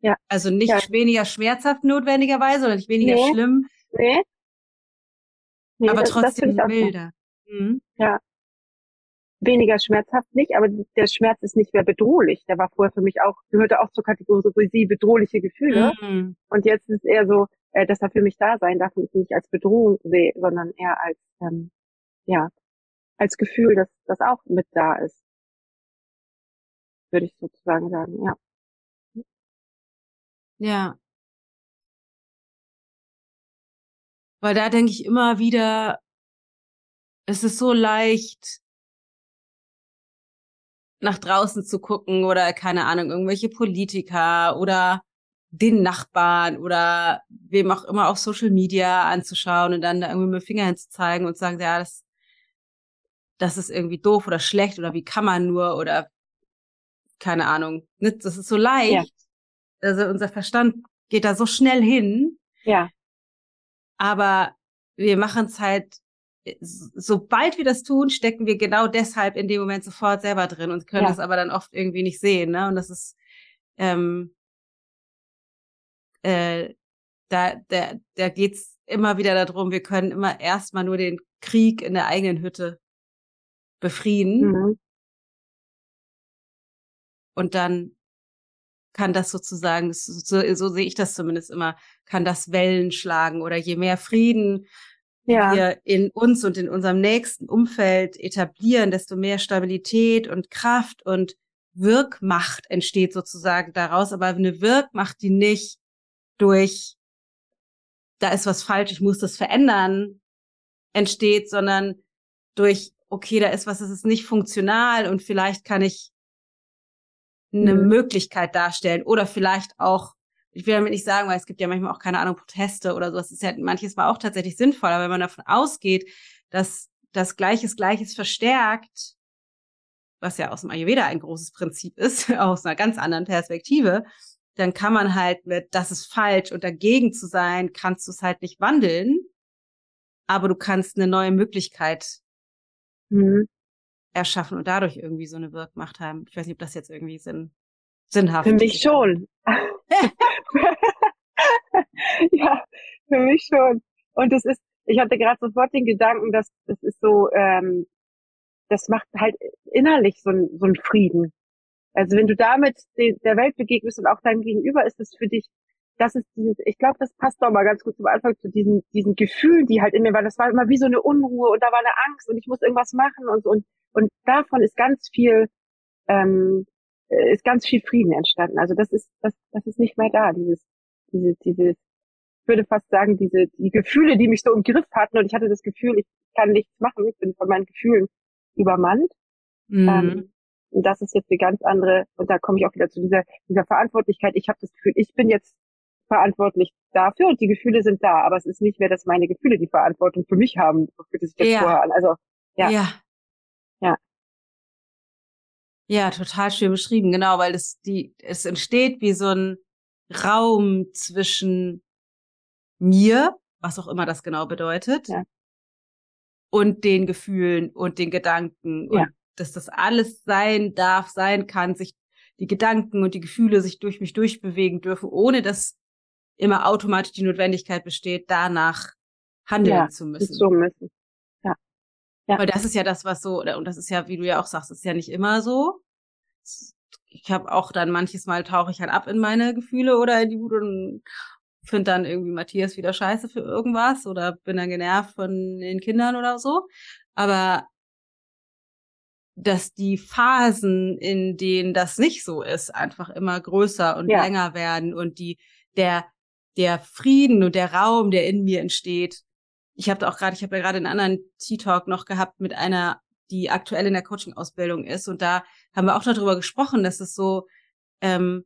Ja. Also nicht weniger schmerzhaft notwendigerweise oder nicht weniger schlimm. Nee. Aber trotzdem milder. Ja. Weniger schmerzhaft nicht, aber der Schmerz ist nicht mehr bedrohlich. Der war vorher für mich auch, gehörte auch zur Kategorie bedrohliche Gefühle. Und jetzt ist eher so, dass er für mich da sein darf und ich nicht als Bedrohung sehe, sondern eher als, als Gefühl, dass das auch mit da ist. Würde ich sozusagen sagen, ja. Ja. Weil da denke ich immer wieder, es ist so leicht, nach draußen zu gucken oder, keine Ahnung, irgendwelche Politiker oder den Nachbarn oder wem auch immer auf Social Media anzuschauen und dann da irgendwie mit dem Finger hinzuzeigen und zu sagen, ja, das ist irgendwie doof oder schlecht oder wie kann man nur oder, keine Ahnung, ne? Das ist so leicht. Ja. Also unser Verstand geht da so schnell hin. Ja. Aber wir machen es halt, sobald wir das tun, stecken wir genau deshalb in dem Moment sofort selber drin und können das aber dann oft irgendwie nicht sehen, ne? Und das ist da geht's immer wieder darum, wir können immer erstmal nur den Krieg in der eigenen Hütte befrieden. Mhm. Und dann kann das sozusagen, so sehe ich das zumindest immer, kann das Wellen schlagen. Oder je mehr Frieden wir in uns und in unserem nächsten Umfeld etablieren, desto mehr Stabilität und Kraft und Wirkmacht entsteht sozusagen daraus. Aber eine Wirkmacht, die nicht durch, da ist was falsch, ich muss das verändern, entsteht, sondern durch, okay, da ist was, das ist nicht funktional und vielleicht kann ich eine Möglichkeit darstellen oder vielleicht auch, ich will damit nicht sagen, weil es gibt ja manchmal auch, keine Ahnung, Proteste oder so, das ist ja manches Mal auch tatsächlich sinnvoll, aber wenn man davon ausgeht, dass das Gleiches verstärkt, was ja aus dem Ayurveda ein großes Prinzip ist, aus einer ganz anderen Perspektive, dann kann man halt mit, das ist falsch und dagegen zu sein, kannst du es halt nicht wandeln, aber du kannst eine neue Möglichkeit erschaffen und dadurch irgendwie so eine Wirkmacht haben. Ich weiß nicht, ob das jetzt irgendwie sinnhaft ist. Für mich schon. Ja, für mich schon. Und das ist, ich hatte gerade sofort den Gedanken, dass das ist so, das macht halt innerlich so einen Frieden. Also wenn du damit der Welt begegnest und auch deinem Gegenüber, ist es für dich, das ist dieses, ich glaube, das passt doch mal ganz gut zum Anfang zu diesen Gefühlen, die halt in mir waren. Das war immer wie so eine Unruhe und da war eine Angst und ich muss irgendwas machen und so. Und davon ist ganz viel Frieden entstanden. Also das ist nicht mehr da. Dieses, ich würde fast sagen, die Gefühle, die mich so im Griff hatten und ich hatte das Gefühl, ich kann nichts machen, ich bin von meinen Gefühlen übermannt. Mhm. Und das ist jetzt eine ganz andere, und da komme ich auch wieder zu dieser Verantwortlichkeit. Ich habe das Gefühl, ich bin jetzt verantwortlich dafür und die Gefühle sind da, aber es ist nicht mehr, dass meine Gefühle die Verantwortung für mich haben, für das ich das vorher an. Also ja, total schön beschrieben, genau, weil es entsteht wie so ein Raum zwischen mir, was auch immer das genau bedeutet, und den Gefühlen und den Gedanken und dass das alles sein darf, sein kann, sich die Gedanken und die Gefühle sich durch mich durchbewegen dürfen, ohne dass immer automatisch die Notwendigkeit besteht, danach handeln zu müssen. Weil das ist ja das, was so, und das ist ja, wie du ja auch sagst, ist ja nicht immer so. Ich habe auch dann manches Mal tauche ich halt ab in meine Gefühle oder in die Wut und finde dann irgendwie Matthias wieder scheiße für irgendwas oder bin dann genervt von den Kindern oder so. Aber dass die Phasen, in denen das nicht so ist, einfach immer größer und länger werden und der Frieden und der Raum, der in mir entsteht. Ich habe ja gerade einen anderen Tea-Talk noch gehabt mit einer, die aktuell in der Coaching-Ausbildung ist und da haben wir auch darüber gesprochen, dass es so, wir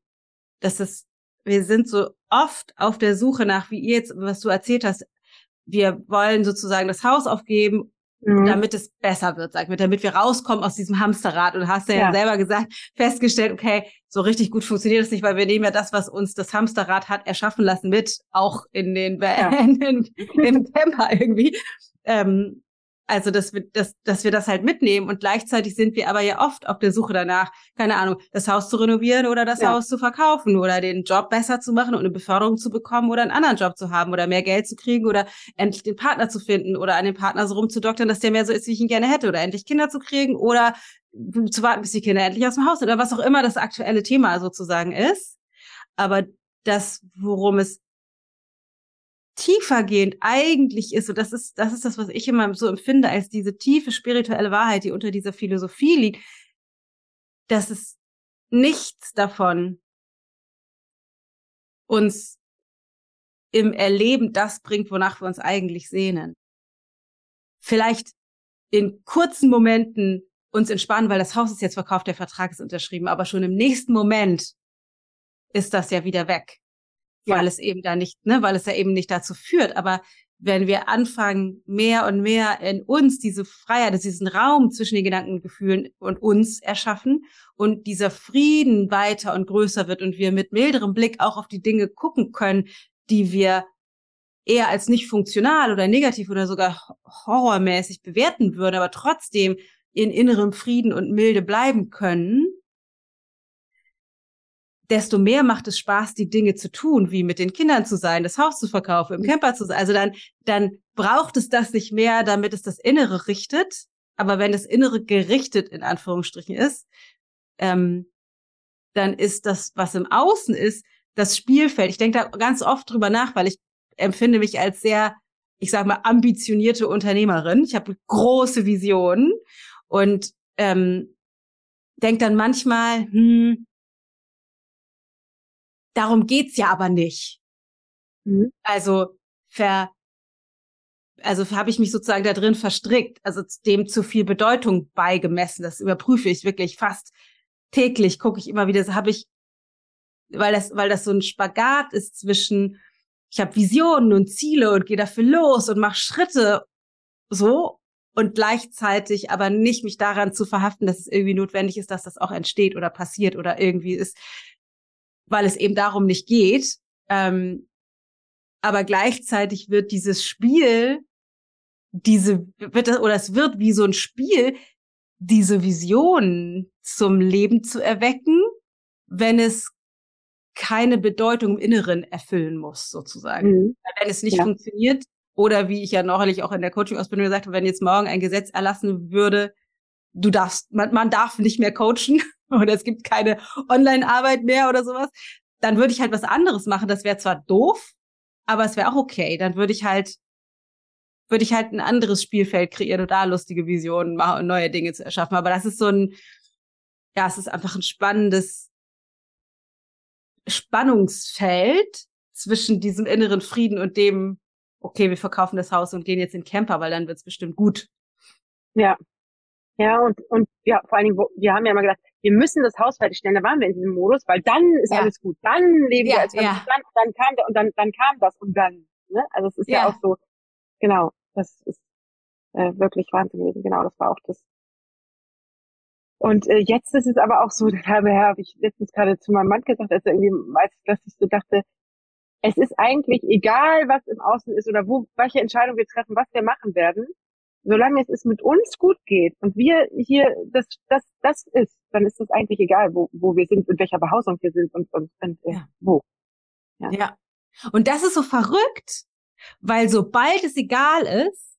sind so oft auf der Suche nach, wie ihr jetzt, was du erzählt hast, wir wollen sozusagen das Haus aufgeben, damit es besser wird, damit wir rauskommen aus diesem Hamsterrad. Und hast ja selber gesagt, festgestellt, okay, so richtig gut funktioniert es nicht, weil wir nehmen ja das, was uns das Hamsterrad hat erschaffen lassen, mit, auch in den im Camper irgendwie. Also, dass wir das halt mitnehmen und gleichzeitig sind wir aber ja oft auf der Suche danach, keine Ahnung, das Haus zu renovieren oder das Haus zu verkaufen oder den Job besser zu machen und eine Beförderung zu bekommen oder einen anderen Job zu haben oder mehr Geld zu kriegen oder endlich den Partner zu finden oder an dem Partner so rumzudoktern, dass der mehr so ist, wie ich ihn gerne hätte oder endlich Kinder zu kriegen oder zu warten, bis die Kinder endlich aus dem Haus sind oder was auch immer das aktuelle Thema sozusagen ist. Aber das, worum es tiefergehend eigentlich ist, und das ist das, was ich immer so empfinde, als diese tiefe spirituelle Wahrheit, die unter dieser Philosophie liegt, dass es nichts davon uns im Erleben das bringt, wonach wir uns eigentlich sehnen. Vielleicht in kurzen Momenten uns entspannen, weil das Haus ist jetzt verkauft, der Vertrag ist unterschrieben, aber schon im nächsten Moment ist das ja wieder weg. Weil es eben da nicht, weil es ja eben nicht dazu führt. Aber wenn wir anfangen, mehr und mehr in uns diese Freiheit, diesen Raum zwischen den Gedanken und Gefühlen und uns erschaffen und dieser Frieden weiter und größer wird und wir mit milderem Blick auch auf die Dinge gucken können, die wir eher als nicht funktional oder negativ oder sogar horrormäßig bewerten würden, aber trotzdem in innerem Frieden und Milde bleiben können, desto mehr macht es Spaß, die Dinge zu tun, wie mit den Kindern zu sein, das Haus zu verkaufen, im Camper zu sein. Also dann braucht es das nicht mehr, damit es das Innere richtet. Aber wenn das Innere gerichtet, in Anführungsstrichen, ist, dann ist das, was im Außen ist, das Spielfeld. Ich denke da ganz oft drüber nach, weil ich empfinde mich als sehr, ich sag mal, ambitionierte Unternehmerin. Ich habe große Visionen und denke dann manchmal, darum geht's ja aber nicht. Mhm. Also habe ich mich sozusagen da drin verstrickt, also dem zu viel Bedeutung beigemessen. Das überprüfe ich wirklich fast täglich, gucke ich immer wieder, weil das so ein Spagat ist zwischen, ich habe Visionen und Ziele und gehe dafür los und mache Schritte so und gleichzeitig aber nicht mich daran zu verhaften, dass es irgendwie notwendig ist, dass das auch entsteht oder passiert oder irgendwie ist, weil es eben darum nicht geht. Aber gleichzeitig wird dieses Spiel, es wird wie so ein Spiel, diese Vision zum Leben zu erwecken, wenn es keine Bedeutung im Inneren erfüllen muss, sozusagen. Mhm. Wenn es nicht funktioniert, oder wie ich ja neulich auch in der Coaching-Ausbildung gesagt habe, wenn jetzt morgen ein Gesetz erlassen würde, man darf nicht mehr coachen oder es gibt keine Online-Arbeit mehr oder sowas, dann würde ich halt was anderes machen. Das wäre zwar doof, aber es wäre auch okay. Dann würde ich halt ein anderes Spielfeld kreieren und da lustige Visionen machen und neue Dinge zu erschaffen. Aber das ist es ist einfach ein spannendes Spannungsfeld zwischen diesem inneren Frieden und dem, okay, wir verkaufen das Haus und gehen jetzt in den Camper, weil dann wird es bestimmt gut. Ja. Ja, und vor allen Dingen, wir haben ja mal gedacht, wir müssen das Haus fertigstellen, da waren wir in diesem Modus, weil dann ist alles gut, dann leben wir als Familie, dann kam das. Also es ist ja auch so, genau, das ist wirklich Wahnsinn gewesen, genau, das war auch das. Und jetzt ist es aber auch so, da habe ich letztens gerade zu meinem Mann gesagt, dass ich so dachte, es ist eigentlich egal, was im Außen ist oder welche Entscheidung wir treffen, was wir machen werden, solange es mit uns gut geht und wir hier das ist, dann ist es eigentlich egal, wo wir sind und welcher Behausung wir sind und wo. Ja. Ja. Und das ist so verrückt, weil sobald es egal ist,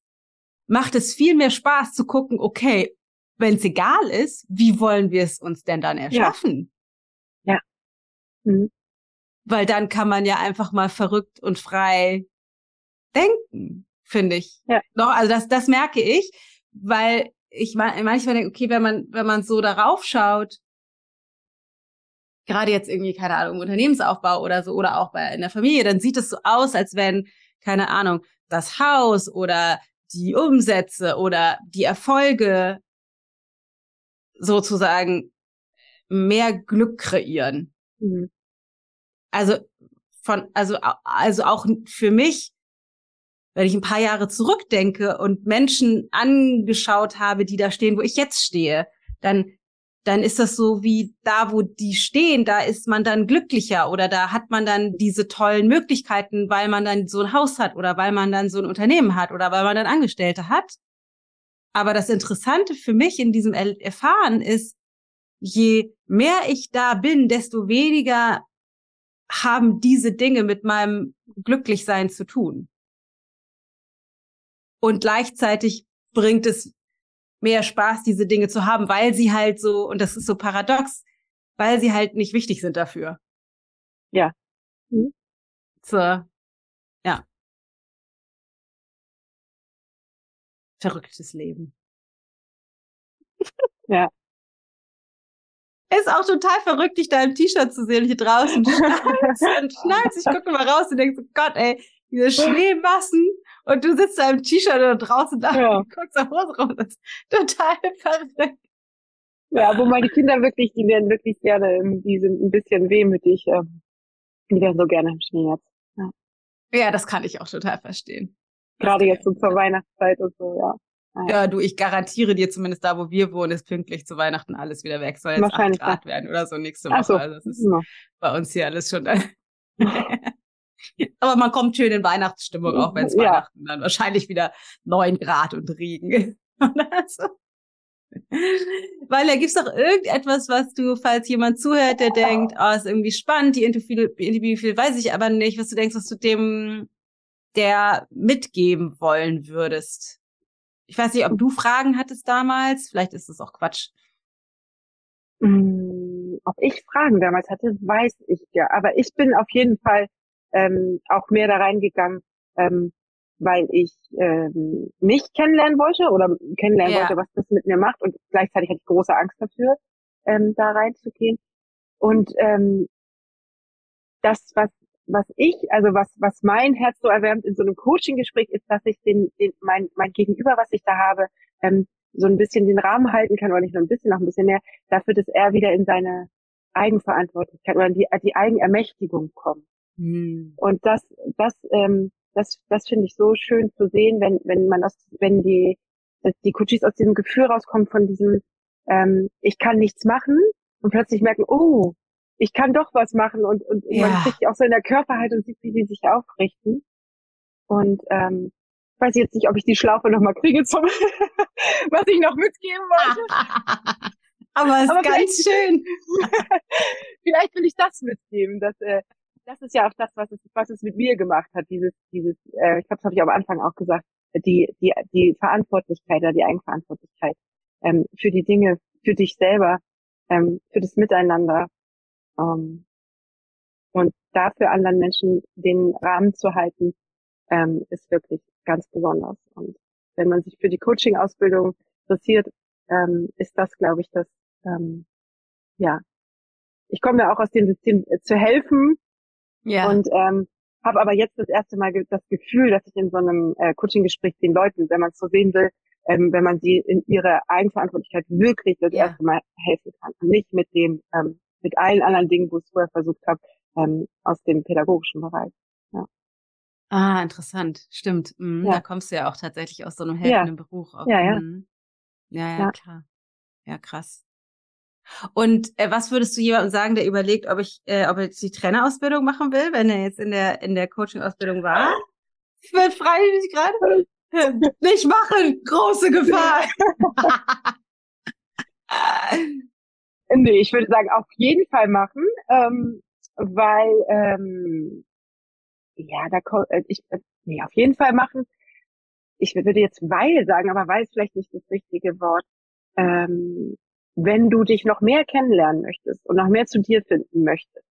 macht es viel mehr Spaß zu gucken, okay, wenn es egal ist, wie wollen wir es uns denn dann erschaffen? Ja. Mhm. Weil dann kann man ja einfach mal verrückt und frei denken, finde ich. Ja. Doch, also das merke ich, weil ich manchmal denke, okay, wenn man so darauf schaut, gerade jetzt irgendwie, keine Ahnung, Unternehmensaufbau oder so, oder auch in der Familie, dann sieht es so aus, als wenn, keine Ahnung, das Haus oder die Umsätze oder die Erfolge sozusagen mehr Glück kreieren. Mhm. Also auch für mich, wenn ich ein paar Jahre zurückdenke und Menschen angeschaut habe, die da stehen, wo ich jetzt stehe, dann ist das so wie da, wo die stehen, da ist man dann glücklicher oder da hat man dann diese tollen Möglichkeiten, weil man dann so ein Haus hat oder weil man dann so ein Unternehmen hat oder weil man dann Angestellte hat. Aber das Interessante für mich in diesem Erfahren ist, je mehr ich da bin, desto weniger haben diese Dinge mit meinem Glücklichsein zu tun. Und gleichzeitig bringt es mehr Spaß, diese Dinge zu haben, weil sie halt so, und das ist so paradox, weil sie halt nicht wichtig sind dafür. Ja. Mhm. So, ja. Verrücktes Leben. Ja. Ist auch total verrückt, dich da im T-Shirt zu sehen, hier draußen. Und schnallst, ich gucke mal raus und denke so, Gott, ey, diese Schneemassen. Und du sitzt da im T-Shirt oder draußen da und guckst da Hose rum. Das ist total verrückt. Ja, wo meine Kinder wirklich, die werden wirklich gerne, die sind ein bisschen wehmütig. Die werden so gerne im Schnee jetzt. Ja, ja, das kann ich auch total verstehen. Gerade jetzt so zur Weihnachtszeit und so, ja. Naja. Ja, du, ich garantiere dir zumindest da, wo wir wohnen, ist pünktlich zu Weihnachten alles wieder weg. Soll jetzt 8 Grad werden oder so nächste Woche. Ach so. Also das ist bei uns hier alles schon. Aber man kommt schön in Weihnachtsstimmung, auch wenn es Weihnachten dann wahrscheinlich wieder 9 Grad und Regen. Weil da gibt es doch irgendetwas, was du, falls jemand zuhört, der denkt, oh, ist irgendwie spannend, die Into Being weiß ich aber nicht, was du denkst, was du dem der mitgeben wollen würdest. Ich weiß nicht, ob du Fragen hattest damals, vielleicht ist das auch Quatsch. Ob ich Fragen damals hatte, weiß ich ja. Aber ich bin auf jeden Fall auch mehr da reingegangen, weil ich mich kennenlernen wollte oder kennenlernen wollte, was das mit mir macht. Und gleichzeitig hatte ich große Angst dafür, da reinzugehen. Und das, was mein Herz so erwärmt in so einem Coaching-Gespräch ist, dass ich mein Gegenüber, was ich da habe, so ein bisschen den Rahmen halten kann, oder nicht nur ein bisschen, noch ein bisschen mehr, dafür, dass er wieder in seine Eigenverantwortlichkeit oder die Eigenermächtigung kommt. Mhm. Und das finde ich so schön zu sehen, wenn die Coaches aus diesem Gefühl rauskommen von diesem, ich kann nichts machen, und plötzlich merken, oh, ich kann doch was machen, und man kriegt auch so in der Körperhaltung und sieht, wie sie sich aufrichten. Und, ich weiß jetzt nicht, ob ich die Schlaufe nochmal kriege zum, was ich noch mitgeben wollte. Aber es ist ganz schön. Vielleicht will ich das mitgeben, dass, das ist ja auch das, was es mit mir gemacht hat, dieses, ich glaube, das habe ich am Anfang auch gesagt, die Verantwortlichkeit oder die Eigenverantwortlichkeit, für die Dinge, für dich selber, für das Miteinander, und dafür anderen Menschen den Rahmen zu halten, ist wirklich ganz besonders. Und wenn man sich für die Coaching-Ausbildung interessiert, ist das, glaube ich, das, ich komme ja auch aus dem System zu helfen. Ja. Und habe aber jetzt das erste Mal das Gefühl, dass ich in so einem Coaching-Gespräch den Leuten, wenn man es so sehen will, wenn man sie in ihrer Eigenverantwortlichkeit wirklich das erste Mal helfen kann. Und nicht mit dem, mit allen anderen Dingen, wo ich es vorher versucht habe, aus dem pädagogischen Bereich. Ja. Ah, interessant. Stimmt. Da kommst du ja auch tatsächlich aus so einem helfenden Beruf. Auch. Ja. Ja, klar. Ja, krass. Und was würdest du jemandem sagen, der überlegt, ob er jetzt die Trainerausbildung machen will, wenn er jetzt in der Coaching-Ausbildung war? Ich bin freiwillig gerade. Nicht machen! Große Gefahr! Nee, ich würde sagen, auf jeden Fall machen, weil, auf jeden Fall machen. Ich würde jetzt weil sagen, aber weil ist vielleicht nicht das richtige Wort. Wenn du dich noch mehr kennenlernen möchtest und noch mehr zu dir finden möchtest,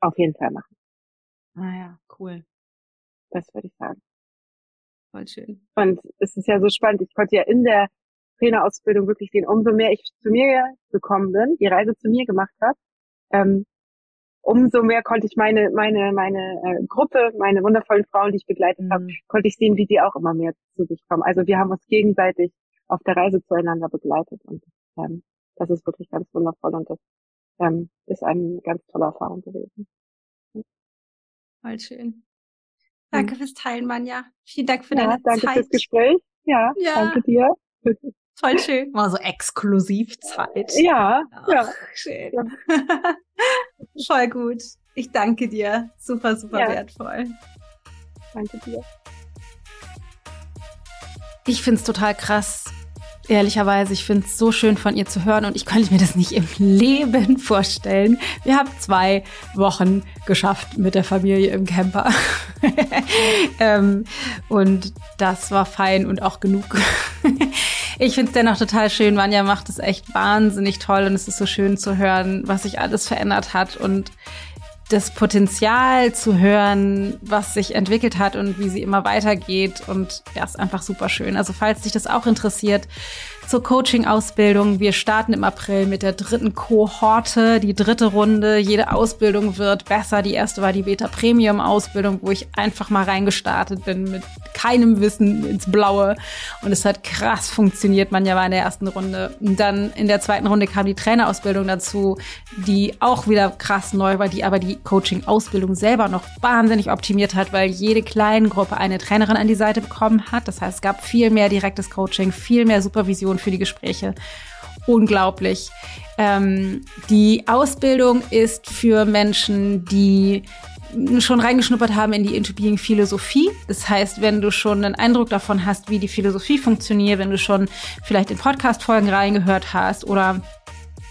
auf jeden Fall machen. Ah ja, cool. Das würde ich sagen. Voll schön. Und es ist ja so spannend, ich konnte ja in der Trainerausbildung wirklich sehen, umso mehr ich zu mir gekommen bin, die Reise zu mir gemacht habe, umso mehr konnte ich meine Gruppe, meine wundervollen Frauen, die ich begleitet habe, konnte ich sehen, wie die auch immer mehr zu sich kommen. Also wir haben uns gegenseitig auf der Reise zueinander begleitet und das ist wirklich ganz wundervoll und das ist eine ganz tolle Erfahrung gewesen. Voll schön. Danke fürs Teilen, Manja. Vielen Dank für deine Zeit. Danke fürs Gespräch. Ja, danke dir. Voll schön. War so Exklusivzeit. Ja. Schön. Ja. Voll gut. Ich danke dir. Super, super wertvoll. Danke dir. Ich find's total krass. Ehrlicherweise, ich finde es so schön von ihr zu hören und ich könnte mir das nicht im Leben vorstellen. Wir haben 2 Wochen geschafft mit der Familie im Camper. Und das war fein und auch genug. Ich finde es dennoch total schön. Manja macht es echt wahnsinnig toll und es ist so schön zu hören, was sich alles verändert hat und das Potenzial zu hören, was sich entwickelt hat und wie sie immer weitergeht und ist einfach super schön. Also falls dich das auch interessiert, zur Coaching-Ausbildung. Wir starten im April mit der 3. Kohorte, die 3. Runde. Jede Ausbildung wird besser. Die erste war die Beta-Premium-Ausbildung, wo ich einfach mal reingestartet bin mit keinem Wissen ins Blaue. Und es hat krass funktioniert. Manja war in der ersten Runde. Und dann in der 2. Runde kam die Trainerausbildung dazu, die auch wieder krass neu war, die aber die Coaching-Ausbildung selber noch wahnsinnig optimiert hat, weil jede Kleingruppe eine Trainerin an die Seite bekommen hat. Das heißt, es gab viel mehr direktes Coaching, viel mehr Supervision für die Gespräche. Unglaublich. Die Ausbildung ist für Menschen, die schon reingeschnuppert haben in die Into Being Philosophie. Das heißt, wenn du schon einen Eindruck davon hast, wie die Philosophie funktioniert, wenn du schon vielleicht in Podcast-Folgen reingehört hast oder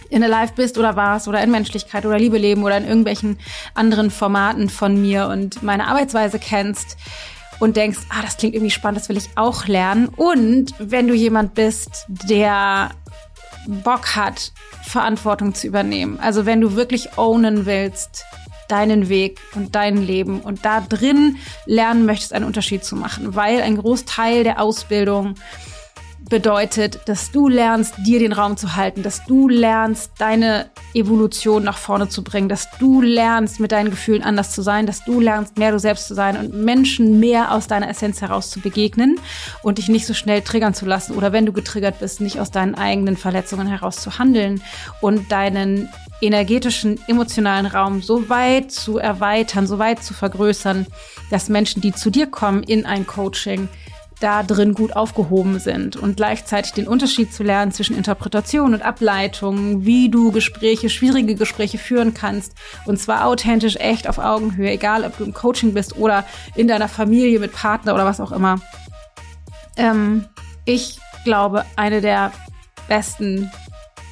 in Alive bist oder warst oder in Menschlichkeit oder Liebe leben oder in irgendwelchen anderen Formaten von mir und meine Arbeitsweise kennst und denkst, das klingt irgendwie spannend, das will ich auch lernen. Und wenn du jemand bist, der Bock hat, Verantwortung zu übernehmen, also wenn du wirklich ownen willst, deinen Weg und dein Leben und da drin lernen möchtest, einen Unterschied zu machen, weil ein Großteil der Ausbildung bedeutet, dass du lernst, dir den Raum zu halten, dass du lernst, deine Evolution nach vorne zu bringen, dass du lernst, mit deinen Gefühlen anders zu sein, dass du lernst, mehr du selbst zu sein und Menschen mehr aus deiner Essenz heraus zu begegnen und dich nicht so schnell triggern zu lassen oder wenn du getriggert bist, nicht aus deinen eigenen Verletzungen heraus zu handeln und deinen energetischen, emotionalen Raum so weit zu erweitern, so weit zu vergrößern, dass Menschen, die zu dir kommen in ein Coaching, da drin gut aufgehoben sind und gleichzeitig den Unterschied zu lernen zwischen Interpretation und Ableitung, wie du Gespräche, schwierige Gespräche führen kannst und zwar authentisch, echt, auf Augenhöhe, egal ob du im Coaching bist oder in deiner Familie mit Partner oder was auch immer. Ich glaube, eine der besten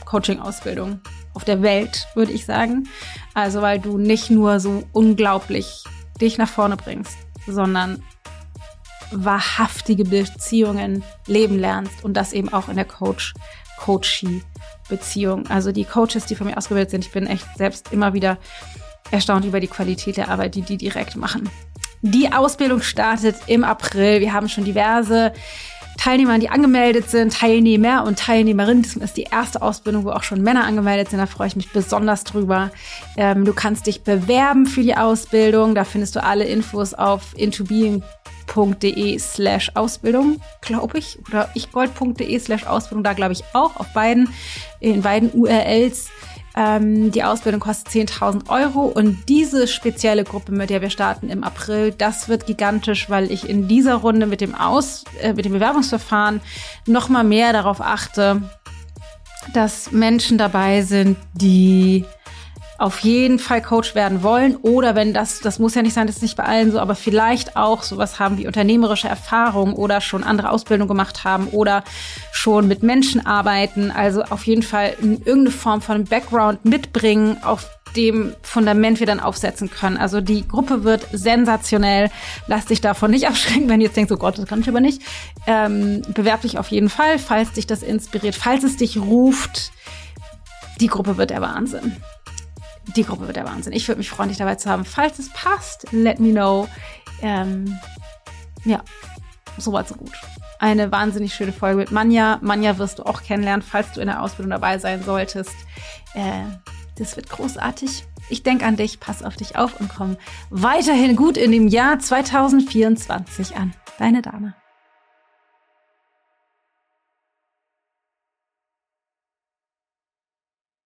Coaching-Ausbildungen auf der Welt, würde ich sagen. Also, weil du nicht nur so unglaublich dich nach vorne bringst, sondern wahrhaftige Beziehungen leben lernst und das eben auch in der Coach-Coachee-Beziehung. Also die Coaches, die von mir ausgebildet sind, ich bin echt selbst immer wieder erstaunt über die Qualität der Arbeit, die direkt machen. Die Ausbildung startet im April. Wir haben schon diverse Teilnehmer, die angemeldet sind, Teilnehmer und Teilnehmerinnen. Das ist die erste Ausbildung, wo auch schon Männer angemeldet sind. Da freue ich mich besonders drüber. Du kannst dich bewerben für die Ausbildung. Da findest du alle Infos auf intobeing.de/Ausbildung, glaube ich, oder ichgold.de/Ausbildung, da glaube ich auch, auf beiden, in beiden URLs. Die Ausbildung kostet 10.000 Euro und diese spezielle Gruppe, mit der wir starten im April, das wird gigantisch, weil ich in dieser Runde mit dem Bewerbungsverfahren nochmal mehr darauf achte, dass Menschen dabei sind, die auf jeden Fall Coach werden wollen oder wenn das muss ja nicht sein, das ist nicht bei allen so, aber vielleicht auch sowas haben wie unternehmerische Erfahrung oder schon andere Ausbildung gemacht haben oder schon mit Menschen arbeiten, also auf jeden Fall irgendeine Form von Background mitbringen, auf dem Fundament wir dann aufsetzen können. Also die Gruppe wird sensationell. Lass dich davon nicht abschrecken, wenn du jetzt denkst, oh Gott, das kann ich aber nicht. Bewerb dich auf jeden Fall, falls dich das inspiriert, falls es dich ruft. Die Gruppe wird der Wahnsinn. Ich würde mich freuen, dich dabei zu haben. Falls es passt, let me know. Ja, so weit, so gut. Eine wahnsinnig schöne Folge mit Manja. Manja wirst du auch kennenlernen, falls du in der Ausbildung dabei sein solltest. Das wird großartig. Ich denke an dich, pass auf dich auf und komm weiterhin gut in dem Jahr 2024 an. Deine Dana.